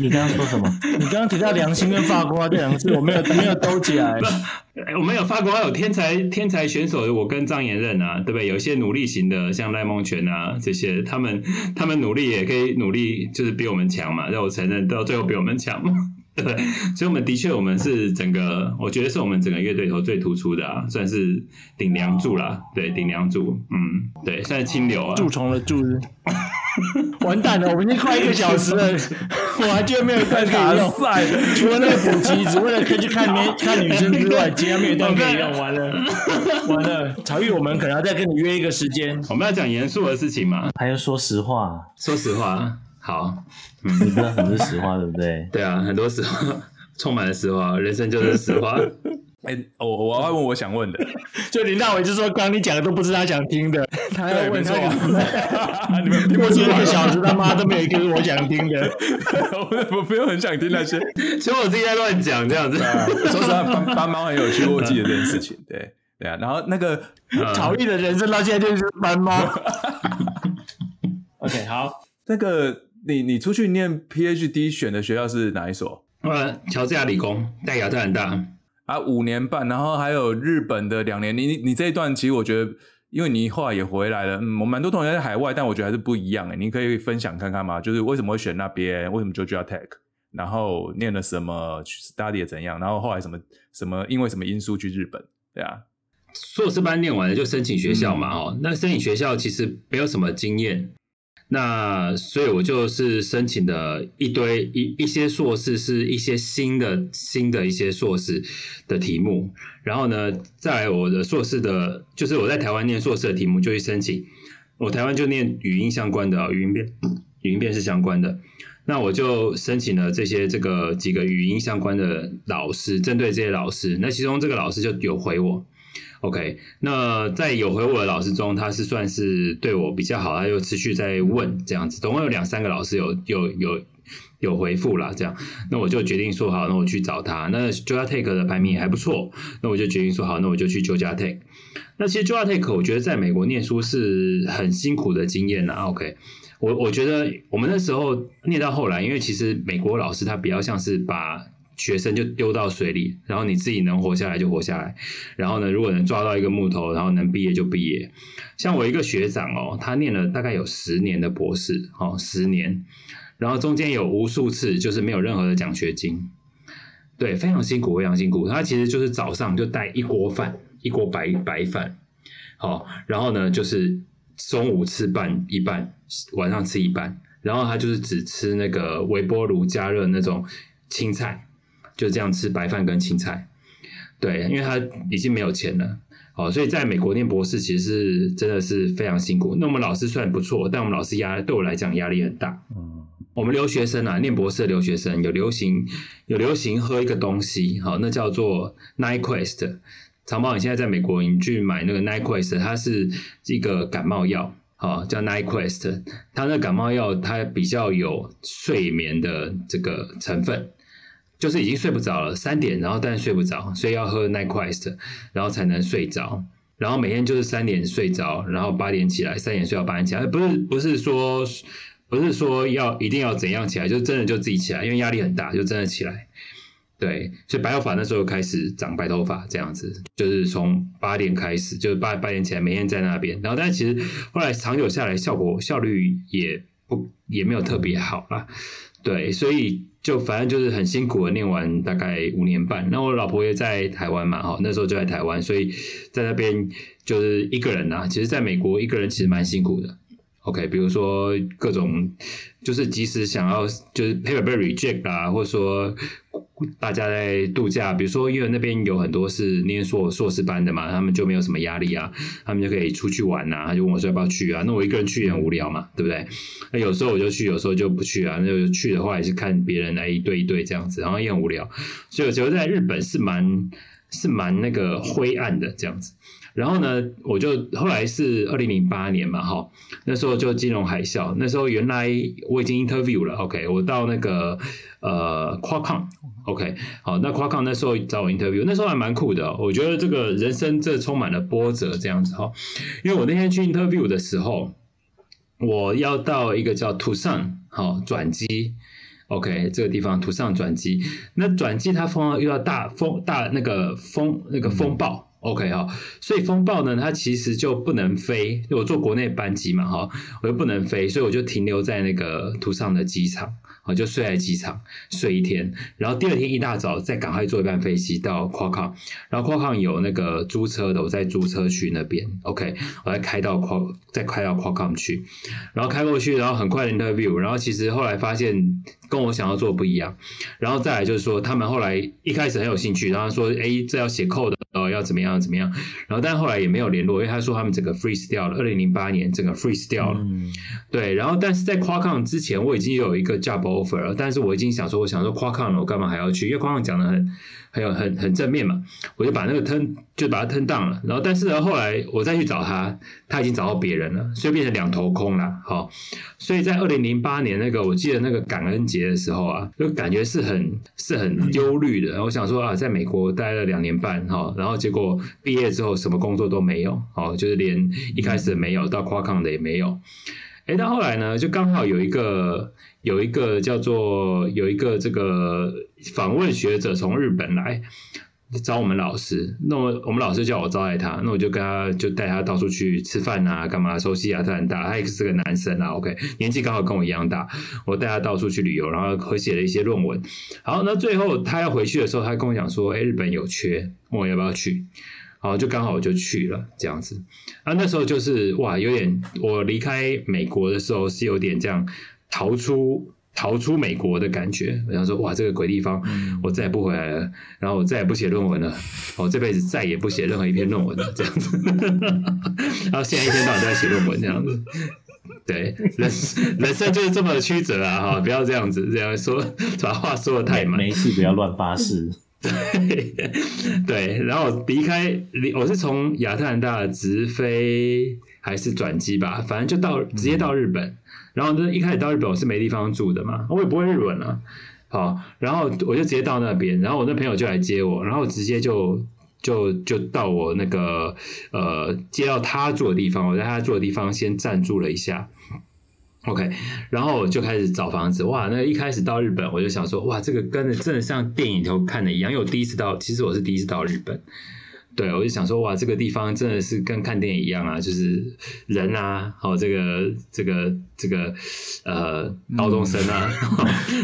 你刚刚说什么？你刚刚提到良心跟法国号这两个字，我没有兜起来。我们有法国号有天才选手，我跟张延任啊，对不对？有些努力型的，像赖梦泉啊这些，他们努力也可以努力，就是比我们强嘛。让我承认，到最后比我们强嘛，对不对？所以我们的确，我们是整个，我觉得是我们整个乐队头最突出的啊，算是顶梁柱啦，对，顶梁柱，嗯，对，算是清流啊，蛀虫的蛀。完蛋了，我们已经快一个小时了，我还居然没有一段可以用。除了那个补习，只为了可以去看女生之外，竟然没有一段可以用。完了，曹玉，我们可能要再跟你约一个时间。我们要讲严肃的事情嘛？还要说实话？说实话，好，你知道很多实话对不对？对啊，很多实话，充满了实话，人生就是实话。我要问我想问的，就林大伟就说刚你讲的都不是他想听的，他要问错，你们听不出来，一个小时他妈都没有一个我想听的，我没有很想听那些，其实我自己在乱讲这样子。说实话，搬猫很有趣，我记得这件事情，对啊，然后那个曹毅的人生到现在就是搬猫。OK， 好，那个你出去念 PhD 选的学校是哪一所？乔治亚理工，在亚特兰大。啊，5年半，然后还有日本的2年。你这一段其实我觉得，因为你后来也回来了，我蛮多同学在海外，但我觉得还是不一样诶。你可以分享看看吗？就是为什么会选那边？为什么就要 Tech？ 然后念了什么 study 怎样？然后后来什么因为什么因素去日本？对啊，硕士班念完了就申请学校嘛，哦，那申请学校其实没有什么经验，那所以我就是申请的一些硕士是一些新的一些硕士的题目，然后呢，在我的硕士的，就是我在台湾念硕士的题目就去申请，我台湾就念语音相关的，语音辨识相关的，那我就申请了这个几个语音相关的老师，针对这些老师，那其中这个老师就有回我。OK， 那在有回我的老师中，他是算是对我比较好，他又持续在问这样子，总共有2-3个老师有回复啦，这样，那我就决定说好，那我去找他。那 Georgia Tech 的排名也还不错，那我就决定说好，那我就去 Georgia Tech。那其实 Georgia Tech 我觉得在美国念书是很辛苦的经验啦。OK， 我觉得我们那时候念到后来，因为其实美国老师他比较像是把学生就丢到水里，然后你自己能活下来就活下来，然后呢，如果能抓到一个木头，然后能毕业就毕业。像我一个学长哦，他念了大概有10年的博士，哦，10年，然后中间有无数次就是没有任何的奖学金，对，非常辛苦，非常辛苦。他其实就是早上就带一锅白饭，好，哦，然后呢就是中午吃一半，晚上吃一半，然后他就是只吃那个微波炉加热那种青菜。就这样吃白饭跟青菜，对，因为他已经没有钱了，哦，所以在美国念博士其实是真的是非常辛苦。那我们老师虽然不错，但我们老师对我来讲压力很大。嗯，我们留学生啊，念博士的留学生有流行喝一个东西，好，那叫做 Nyquist。长毛，你现在在美国，你去买那个 Nyquist， 它是一个感冒药，叫 Night Quest， 它那感冒药它比较有睡眠的这个成分，就是已经睡不着了，3点，然后但是睡不着，所以要喝 Night Quest， 然后才能睡着。然后每天就是3点睡着，然后8点起来，3点睡到8点起来，不是说要一定要怎样起来，就真的就自己起来，因为压力很大，就真的起来。对，所以白头发那时候开始长白头发，这样子就是从8点开始，就是8点起来，每天在那边。然后但其实后来长久下来，效果效率也没有特别好啦。对，所以就反正就是很辛苦的念完大概5年半。那我老婆也在台湾嘛，那时候就在台湾，所以在那边就是一个人啊。其实在美国一个人其实蛮辛苦的。OK， 比如说各种就是即使想要就是paper被 reject 啊，或者说大家在度假，比如说因为那边有很多是念硕士班的嘛，他们就没有什么压力啊，他们就可以出去玩啊，他就问我说要不要去啊，那我一个人去也很无聊嘛，对不对？那有时候我就去，有时候就不去啊，那就去的话也是看别人来一对一对这样子，然后也很无聊，所以我觉得在日本是蛮那个灰暗的这样子。然后呢，我就后来是2008年嘛，齁，那时候就金融海啸，那时候原来我已经 interview 了 ，OK， 我到那个Qualcomm。OK， 好，那 Qualcomm 那时候找我 interview， 那时候还蛮酷的，我觉得这个人生这充满了波折这样子哈。因为我那天去 interview 的时候，我要到一个叫 Tucson 好转机 ，OK， 这个地方 Tucson 转机，那转机它遇到大那个风暴。OK 哈，所以风暴呢，它其实就不能飞。我坐国内班机嘛哈，我就不能飞，所以我就停留在那个土上的机场，我就睡在机场睡一天，然后第二天一大早再赶快坐一班飞机到 Qualcomm， 然后 Qualcomm 有那个租车的，我在租车区那边 ，OK， 我再开到 Qualcomm 去，然后开过去，然后很快的 interview， 然后其实后来发现跟我想要做不一样，然后再来就是说他们后来一开始很有兴趣，然后说这要写 code 要怎么样，然后但后来也没有联络，因为他说他们整个 freeze 掉了，2008年整个 freeze 掉了，对，然后但是在 Qualcomm 之前我已经有一个 job offer 了，但是我已经想说 Qualcomm 了，我干嘛还要去，因为 Qualcomm 讲的很正面嘛，我就把那个 turn down 了，然后但是呢后来我再去找他已经找到别人了，所以变成2头空啦，好，所以在2008年那个我记得那个感恩节的时候啊，就感觉是很忧虑的，我想说啊，在美国待了2年半哈，然后结果毕业之后什么工作都没有，哦，就是连一开始没有到 Qualcomm 的也没有。诶，到后来呢，就刚好有一个叫做这个访问学者从日本来找我们老师，那我们老师叫我招待他，那我就跟他就带他到处去吃饭啊，干嘛？熟悉亚特兰大，他也是个男生啊 ，OK， 年纪刚好跟我一样大，我带他到处去旅游，然后合写了一些论文。好，那最后他要回去的时候，他跟我讲说，日本有缺，问我要不要去。好，就刚好我就去了这样子。啊，那时候就是哇，有点我离开美国的时候是有点这样逃出美国的感觉，我想说哇，这个鬼地方，我再也不回来了，然后我再也不写论文了，我这辈子再也不写任何一篇论文了，这样子。然后现在一天到晚都在写论文这样子，对，人生就是这么曲折啊！哈，不要这样说，把话说的太满。没事，不要乱发誓。对，然后我是从亚特兰大直飞还是转机吧，反正就直接到日本。然后呢，一开始到日本我是没地方住的嘛，我也不会日文啊，好，然后我就直接到那边，然后我那朋友就来接我，然后直接就到我那个接到他住的地方，我在他住的地方先暂住了一下。OK， 然后我就开始找房子，哇！那一开始到日本，我就想说，哇，这个跟着真的像电影里头看的一样，因为其实我是第一次到日本，对，我就想说，哇，这个地方真的是跟看电影一样啊，就是人啊，好、哦，高中生啊，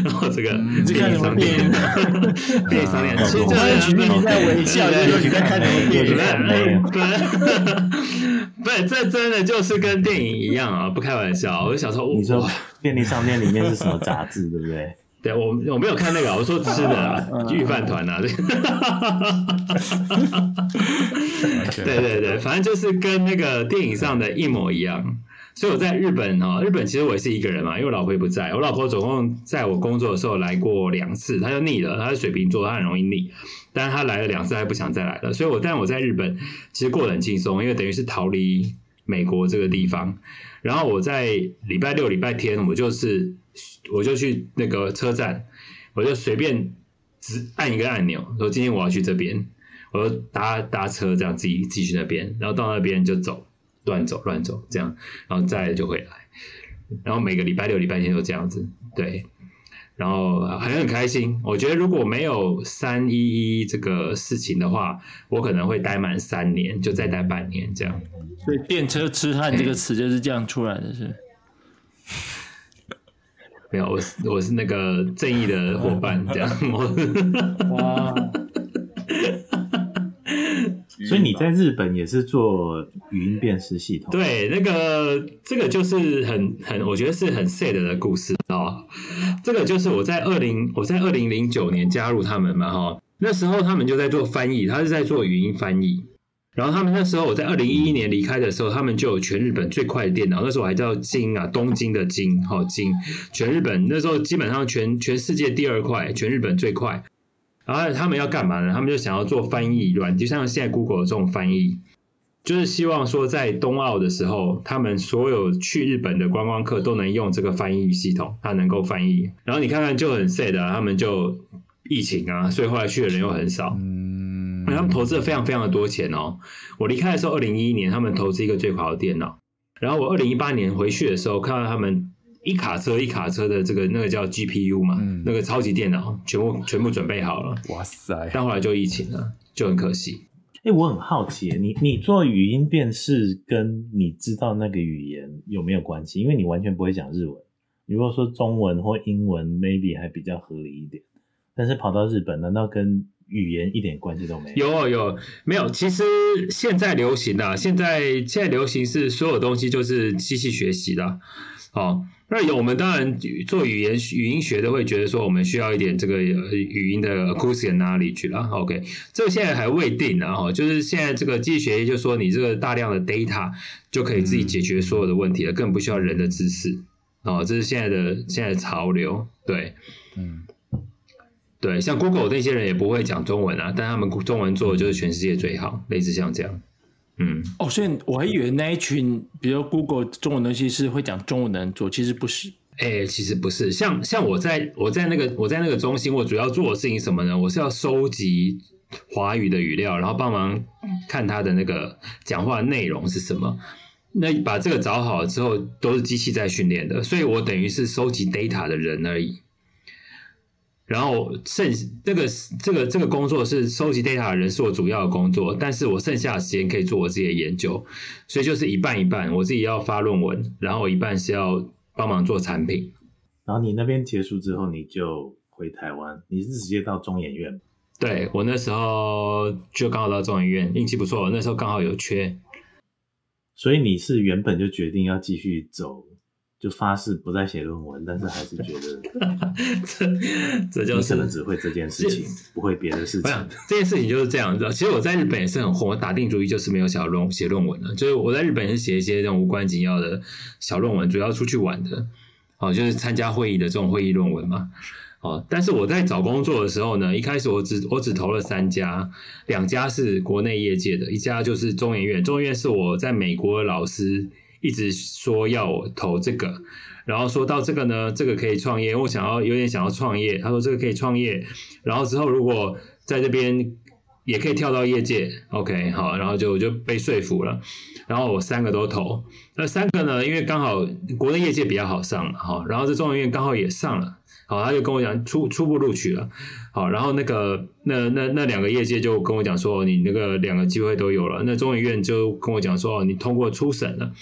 然后这个便利商店，便利商店，其实你在微笑，你在看什么电影？不是，这真的就是跟电影一样啊！不开玩笑，我就想说，你说便利商店里面是什么杂志，对不对？对，我没有看那个，我说吃的啊，御饭团啊，对，反正就是跟那个电影上的一模一样。所以我在日本哈，日本其实我也是一个人嘛，因为我老婆也不在，我老婆总共在我工作的时候来过2次，她就腻了，她是水瓶座，她很容易腻，但是她来了2次，她不想再来了，所以但我在日本其实过得很轻松，因为等于是逃离美国这个地方，然后我在礼拜六礼拜天我就去那个车站，我就随便只按一个按钮说今天我要去这边，我就搭车这样自己去那边，然后到那边就走，乱走这样，然后再就回来，然后每个礼拜六礼拜天都这样子，对，然后很开心。我觉得如果没有311这个事情的话，我可能会待满3年，就再待半年这样。所以电车痴汉这个词就是这样出来的是？没有，我是那个正义的伙伴这样。哇！所以你在日本也是做语音辨识系统？对，那个这个就是我觉得是很 sad 的故事哦。这个就是我在2009年加入他们嘛哈，那时候他们就在做翻译，他是在做语音翻译。然后他们那时候我在2011年离开的时候，他们就有全日本最快的电脑，那时候我还叫京啊，东京的京，好京，全日本那时候基本上全世界第二快，全日本最快。然后他们要干嘛呢？他们就想要做翻译软件，就像现在 Google 的这种翻译，就是希望说在冬奥的时候，他们所有去日本的观光客都能用这个翻译系统，它能够翻译。然后你看看就很 sad 啊，他们就疫情啊，所以后来去的人又很少。他们投资了非常非常的多钱哦。我离开的时候2011年他们投资一个最好的电脑，然后我2018年回去的时候看到他们一卡车一卡车的这个那个叫 GPU 嘛，那个超级电脑全部准备好了。哇塞！但后来就疫情了，就很可惜。欸，我很好奇，你做语音辨识跟你知道那个语言有没有关系？因为你完全不会讲日文，你如果说中文或英文 ，maybe 还比较合理一点。但是跑到日本，难道跟语言一点关系都没有？有没有？其实现在流行的，现在流行是所有东西就是机器学习的。哦，那我们当然做语音学的会觉得说我们需要一点这个语音的 acoustic knowledge 啦 ，OK， 这个现在还未定啊，哦，就是现在这个机器学习就说你这个大量的 data 就可以自己解决所有的问题了，更不需要人的知识，哦，这是现在的潮流，对，对，像 Google 那些人也不会讲中文啊，但他们中文做的就是全世界最好，类似像这样。哦，所以我还以为那一群比如 Google 中文东西是会讲中文的人做，其实不是。其实不是。像我在那个中心，我主要做的事情什么呢？我是要收集华语的语料，然后帮忙看他的那个讲话内容是什么。那把这个找好之后，都是机器在训练的，所以我等于是收集 data 的人而已。然后这个工作是收集 data 的人是我主要的工作，但是我剩下的时间可以做我自己的研究，所以就是一半一半，我自己要发论文，然后一半是要帮忙做产品。然后你那边结束之后，你就回台湾，你是直接到中研院？对，我那时候就刚好到中研院，运气不错，那时候刚好有缺。所以你是原本就决定要继续走？就发誓不再写论文，但是还是觉得这就是你可能只会这件事情，不会别的事情。这件事情就是这样子。其实我在日本也是很混，我打定主意就是没有写论文了。就是我在日本也是写一些这种无关紧要的小论文，主要出去玩的，哦，就是参加会议的这种会议论文嘛。哦，但是我在找工作的时候呢，一开始我只投了3家，2家是国内业界的，1家就是中研院。中研院是我在美国的老师。一直说要我投这个，然后说到这个呢，这个可以创业，我有点想要创业。他说这个可以创业，然后之后如果在这边也可以跳到业界 ，OK， 好，然后我就被说服了，然后我3个都投。那3个呢，因为刚好国内业界比较好上了，好，然后这中研院刚好也上了，好，他就跟我讲初步录取了，好，然后那2个业界就跟我讲说你那个2个机会都有了，那中研院就跟我讲说你通过初审了。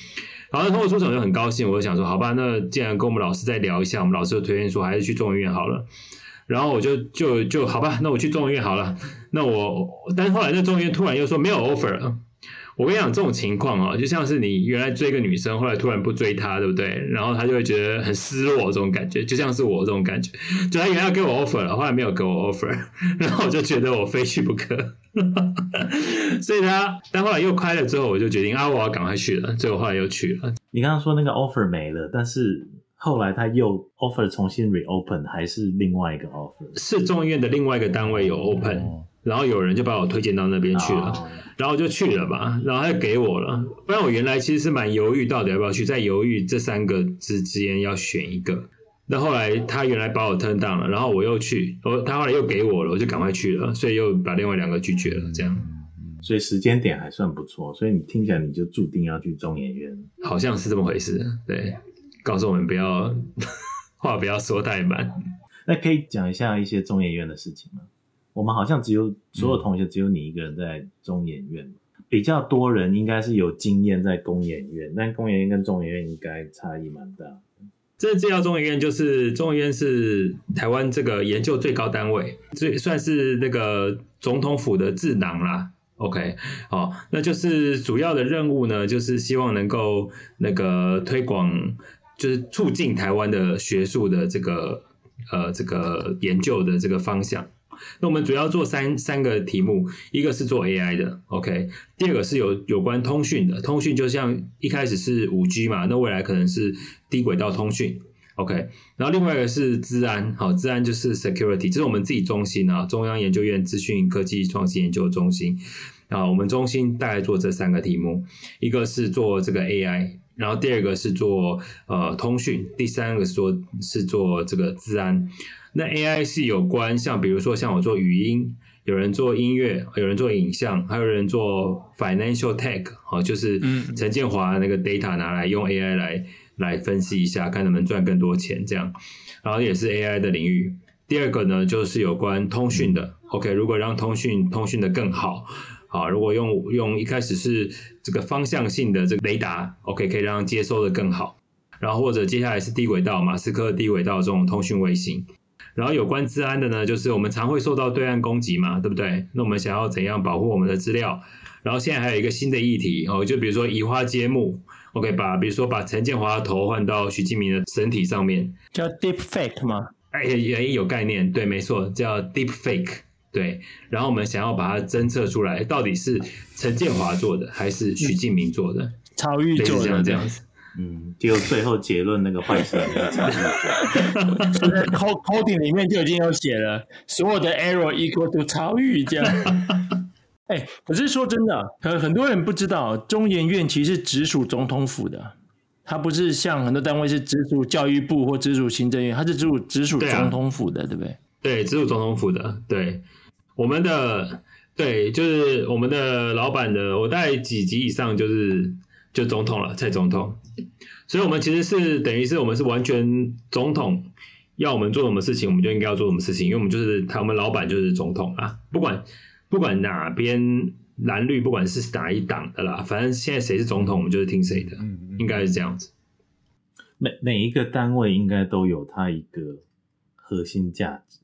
然后通过出场就很高兴，我就想说好吧，那既然跟我们老师再聊一下，我们老师就推荐说还是去中研院好了。然后我就好吧，那我去中研院好了。但是后来那中研院突然又说没有 offer 了。我跟你讲这种情况啊，就像是你原来追一个女生，后来突然不追她，对不对？然后她就会觉得很失落，这种感觉，就像是我这种感觉，就她原来要给我 offer 了，后来没有给我 offer， 然后我就觉得我非去不可。所以但后来又开了之后，我就决定啊，我要赶快去了，所以我后来又去了。你刚刚说那个 offer 没了，但是后来他又 offer 重新 reopen， 还是另外一个 offer？ 是众议院的另外一个单位有 open。然后有人就把我推荐到那边去了，然后我就去了吧，然后他就给我了。不然我原来其实是蛮犹豫到底要不要去，在犹豫这三个之间要选一个。那后来他原来把我 turn down 了，然后我又去，他后来又给我了，我就赶快去了，所以又把另外两个拒绝了，这样。所以时间点还算不错，所以你听起来你就注定要去中研院，好像是这么回事。对，告诉我们不要话不要说太满。那可以讲一下一些中研院的事情吗？我们好像只有所有同学只有你一个人在中研院，比较多人应该是有经验在工研院，但工研院跟中研院应该差异蛮大。这介绍中研院，就是中研院是台湾这个研究最高单位，算是那个总统府的智囊啦。OK， 好，那就是主要的任务呢，就是希望能够那个推广，就是促进台湾的学术的这个研究的这个方向。那我们主要做三个题目，一个是做 AI 的 ，OK， 第二个是有关通讯的，通讯就像一开始是 5G 嘛，那未来可能是低轨道通讯 ，OK， 然后另外一个是资安，好，资安就是 security， 这是我们自己中心啊，中央研究院资讯科技创新研究中心啊，我们中心大概做这三个题目，一个是做这个 AI。然后第二个是做通讯，第三个是做这个资安。那 AI 是有关像比如说像我做语音，有人做音乐，有人做影像，还有人做 financial tech， 就是陈建华那个 data 拿来用 AI 来分析一下，看能不能赚更多钱这样。然后也是 AI 的领域。第二个呢就是有关通讯的 ，OK， 如果让通讯的更好。好，如果用一开始是这个方向性的这个雷达 ，OK， 可以让接收的更好。然后或者接下来是低轨道，马斯克低轨道这种通讯卫星。然后有关资安的呢，就是我们常会受到对岸攻击嘛，对不对？那我们想要怎样保护我们的资料？然后现在还有一个新的议题哦，就比如说移花接木 ，OK， 比如说把陈建华的头换到习近平的身体上面，叫 Deep Fake 吗？哎，也有概念，对，没错，叫 Deep Fake。对，然后我们想要把它侦测出来，到底是陈建华做的还是徐敬明做的？曹玉做的，这样子。嗯，就最后结论那个坏事是曹玉做的。就在 coding 里面就已经有写了，所有的 error equal to 曹玉这样。哎，可是说真的，很多人不知道，中研院其实直属总统府的，它不是像很多单位是直属教育部或直属行政院，它是直属总统府的，对不对？对，直属总统府的，对。我们的对，就是我们的老板的，我大概几级以上就总统了，蔡总统。所以我们其实是等于是我们是完全总统要我们做什么事情，我们就应该要做什么事情，因为我们就是我们老板就是总统啊，不管哪边蓝绿，不管是哪一党的啦，反正现在谁是总统，我们就是听谁的，应该是这样子。每一个单位应该都有它一个核心价值。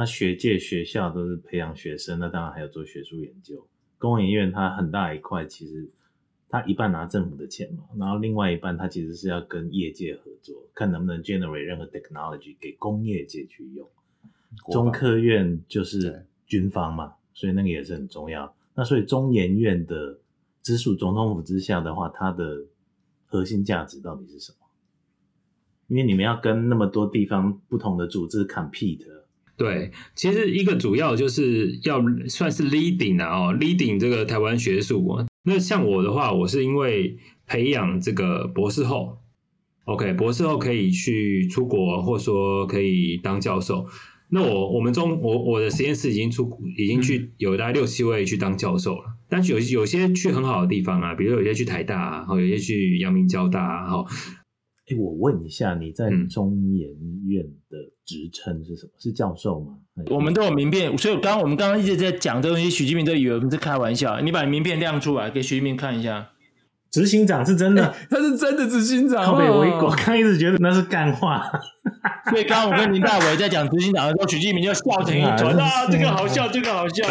那学界学校都是培养学生，那当然还有做学术研究。工研院它很大一块，其实它一半拿政府的钱嘛，然后另外一半它其实是要跟业界合作，看能不能 generate 任何 technology 给工业界去用。中科院就是军方嘛，所以那个也是很重要。那所以中研院的直属总统府之下的话，它的核心价值到底是什么？因为你们要跟那么多地方不同的组织 compete。对，其实一个主要就是要算是 leading 啊、leading 这个台湾学术、那像我的话，我是因为培养这个博士后 ，OK， 博士后可以去出国，或说可以当教授。那我的实验室已经去有大概6-7位去当教授了，但是有些去很好的地方啊，比如有些去台大啊，有些去阳明交大啊，我问一下，你在中研院的职称是什么？是教授吗？我们都有名片，所以我们刚刚一直在讲这东西，许金明都以为我们是开玩笑。你把名片亮出来给许金明看一下，执行长是真的，他是真的执行长。靠北，我刚一直觉得那是干话，所以刚刚我跟林大伟在讲执行长的时候，许金明就笑成一团啊，这个好笑，这个好笑。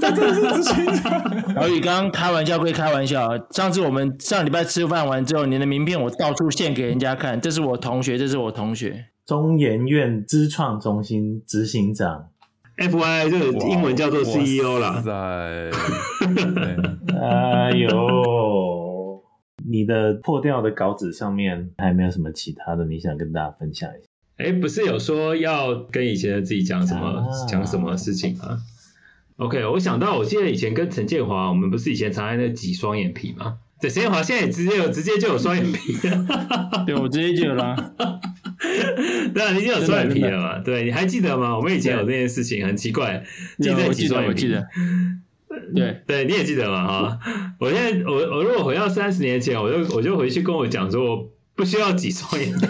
他真的是执行长。老宇刚刚开玩笑归开玩笑，上次我们上礼拜吃饭完之后，你的名片我到处献给人家看，这是我同学，这是我同学。中研院资创中心执行长 ，FYI 这个英文叫做 CEO 啦。哎呦，你的破掉的稿纸上面还没有什么其他的，你想跟大家分享一下？不是有说要跟以前的自己讲什么事情吗？ OK， 我想到我记得以前跟陈建华，我们不是以前常在那挤双眼皮吗？对，陈建华现在也直接就有双眼皮了。对，我直接就有啦。对啊，你已经有双眼皮了嘛？对，你还记得吗？我们以前有这件事情，很奇怪，在挤双眼皮。对，你也记得嘛？哈，我现在我如果回到30年前，我就回去跟我讲说，我不需要挤双眼皮。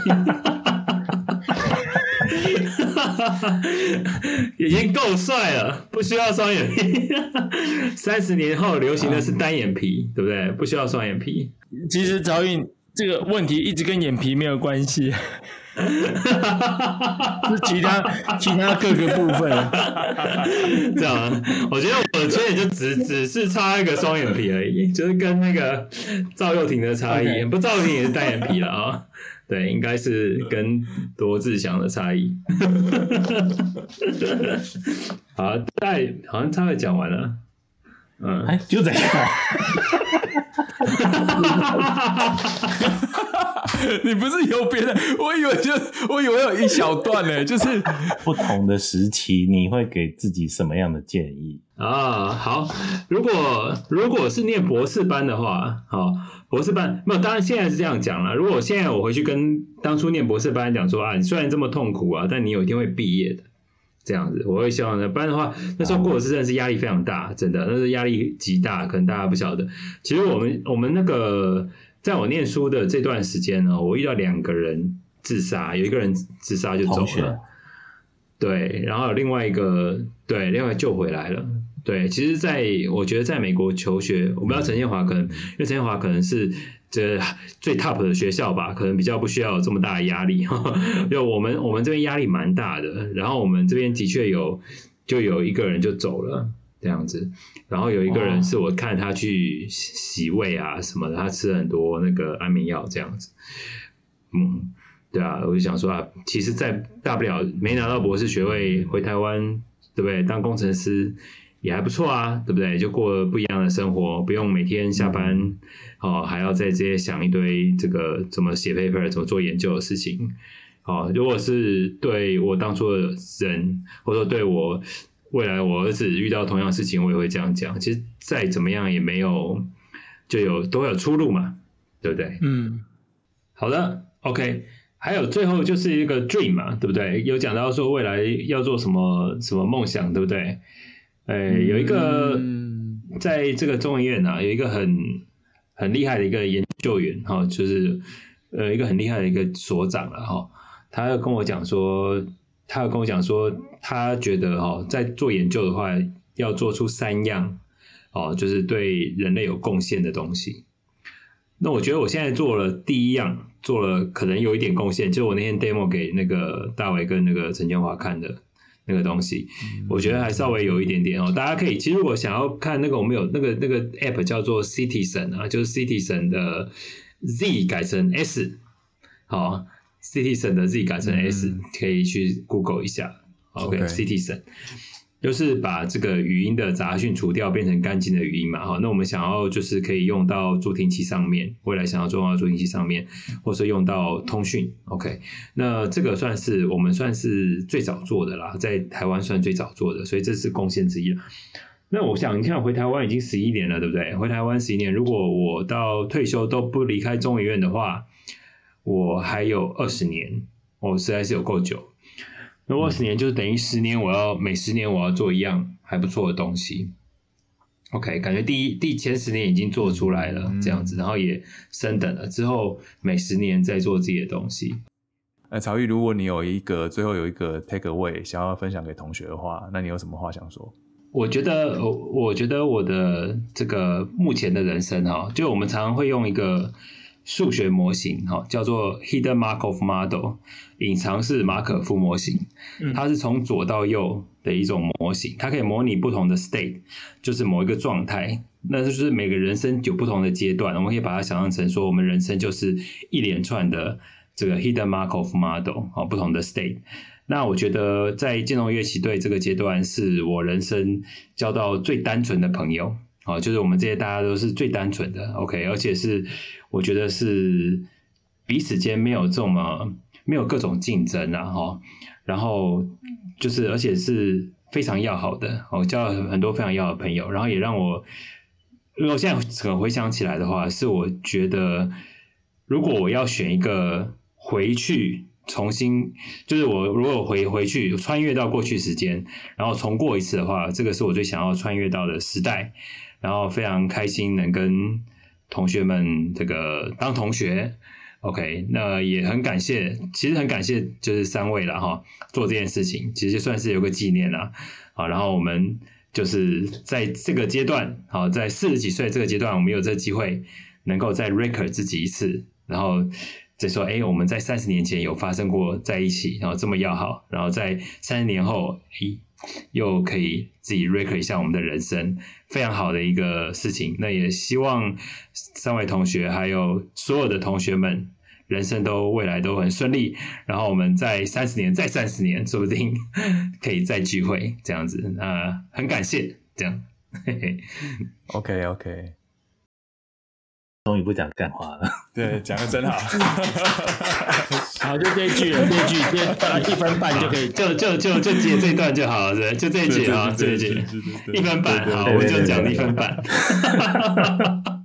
已经够帅了，不需要双眼皮。30年后流行的是单眼皮，对不对？不需要双眼皮。其实曹颖这个问题一直跟眼皮没有关系，是其他各个部分。这样啊，我觉得我的缺点就只是差一个双眼皮而已，就是跟那个赵又廷的差异。Okay. 不，赵又廷也是单眼皮了啊。对，应该是跟罗志祥的差异。好，在好像差不多讲完了。嗯，哎，就这样。你不是有别的？我以为有一小段呢，就是不同的时期，你会给自己什么样的建议啊？好，如果是念博士班的话，好，博士班没有，当然现在是这样讲了。如果现在我回去跟当初念博士班讲说啊，你虽然这么痛苦啊，但你有一天会毕业的。这样子，我会希望的，不然的话，那时候过的是真的是压力非常大，真的，那是压力极大，可能大家不晓得。其实我们那个，在我念书的这段时间呢，我遇到2个人自杀，有一个人自杀就走了，对，然后有另外一个，对，另外救回来了，对。其实我觉得在美国求学，我不知道陈建华可能，因为陈建华可能是。这最 top 的学校吧，可能比较不需要有这么大的压力。就我们这边压力蛮大的，然后我们这边的确就有一个人就走了这样子，然后有一个人是我看他去洗胃啊什么的，他吃了很多那个安眠药这样子。嗯，对啊，我就想说啊，其实在大不了没拿到博士学位回台湾，对不对？当工程师。也还不错啊，对不对？就过不一样的生活，不用每天下班哦，还要在这些想一堆这个怎么写 paper、怎么做研究的事情。哦，如果是对我当初的人，或者说对我未来我儿子遇到同样的事情，我也会这样讲。其实再怎么样也没有，都有出路嘛，对不对？嗯，好的 ，OK。还有最后就是一个 dream 嘛，对不对？有讲到说未来要做什么什么梦想，对不对？有一个在这个众议院啊，有一个很厉害的一个研究员哈，就是一个很厉害的一个所长了哈。他跟我讲说，他觉得哈，在做研究的话，要做出3样哦，就是对人类有贡献的东西。那我觉得我现在做了第1样，做了可能有一点贡献，就是我那天 demo 给那个大伟跟那个陈建华看的。那个东西，我觉得还稍微有一点点哦。大家可以，其实我想要看那个，我们有那个 app 叫做 Citizen 啊，就是 Citizen 的 Z 改成 S， 好、哦、，Citizen 的 Z 改成 S，、可以去 Google 一下。OK，Citizen、就是把这个语音的杂讯除掉，变成干净的语音嘛。好，那我们想要就是可以用到助听器上面，未来想要做到助听器上面，或是用到通讯。OK， 那这个算是我们算是最早做的啦，在台湾算最早做的，所以这是贡献之一啦。那我想，你看回台湾已经11年了，对不对？回台湾11年，如果我到退休都不离开中研院的话，我还有20年，我实在是有够久。那20年就是等于10年，每10年我要做一样还不错的东西。OK， 感觉前10年已经做出来了这样子，然后也升等了，之后每10年再做自己的东西。曹毅，如果你最后有一个 take away 想要分享给同学的话，那你有什么话想说？我觉得我的这个目前的人生哈，就我们常常会用一个。数学模型叫做 Hidden Markov Model， 隐藏式马可夫模型，它是从左到右的一种模型，它可以模拟不同的 state， 就是某一个状态，那就是每个人生有不同的阶段，我们可以把它想象成说我们人生就是一连串的这个 Hidden Markov Model， 不同的 state。那我觉得在建中乐旗队这个阶段是我人生交到最单纯的朋友，就是我们这些大家都是最单纯的 ，OK， 而且是我觉得是彼此间没有各种竞争啊，然后就是而且是非常要好的，我交了很多非常要好的朋友，然后也让我，如果现在可回想起来的话，是我觉得如果我要选一个回去重新，就是我如果回去穿越到过去时间，然后重过一次的话，这个是我最想要穿越到的时代，然后非常开心能跟同学们这个当同学。OK， 那也很感谢，其实很感谢就是三位啦哈，做这件事情其实就算是有个纪念啦。好，然后我们就是在这个阶段，好，在40几岁这个阶段，我们有这个机会能够再 record 自己一次，然后再说，哎，我们在30年前有发生过在一起，然后这么要好，然后在30年后，又可以自己 record 一下我们的人生，非常好的一个事情。那也希望三位同学还有所有的同学们，人生都未来都很顺利，然后我们在30年再30年，说不定可以再聚会这样子。那很感谢这样。OK， 终于不讲干话了。对，讲得真好。好，就这一句了，这一句1分半就可以，就接这一段就好了，对，就这一句啊，这一句1分半，好，我就讲1分半。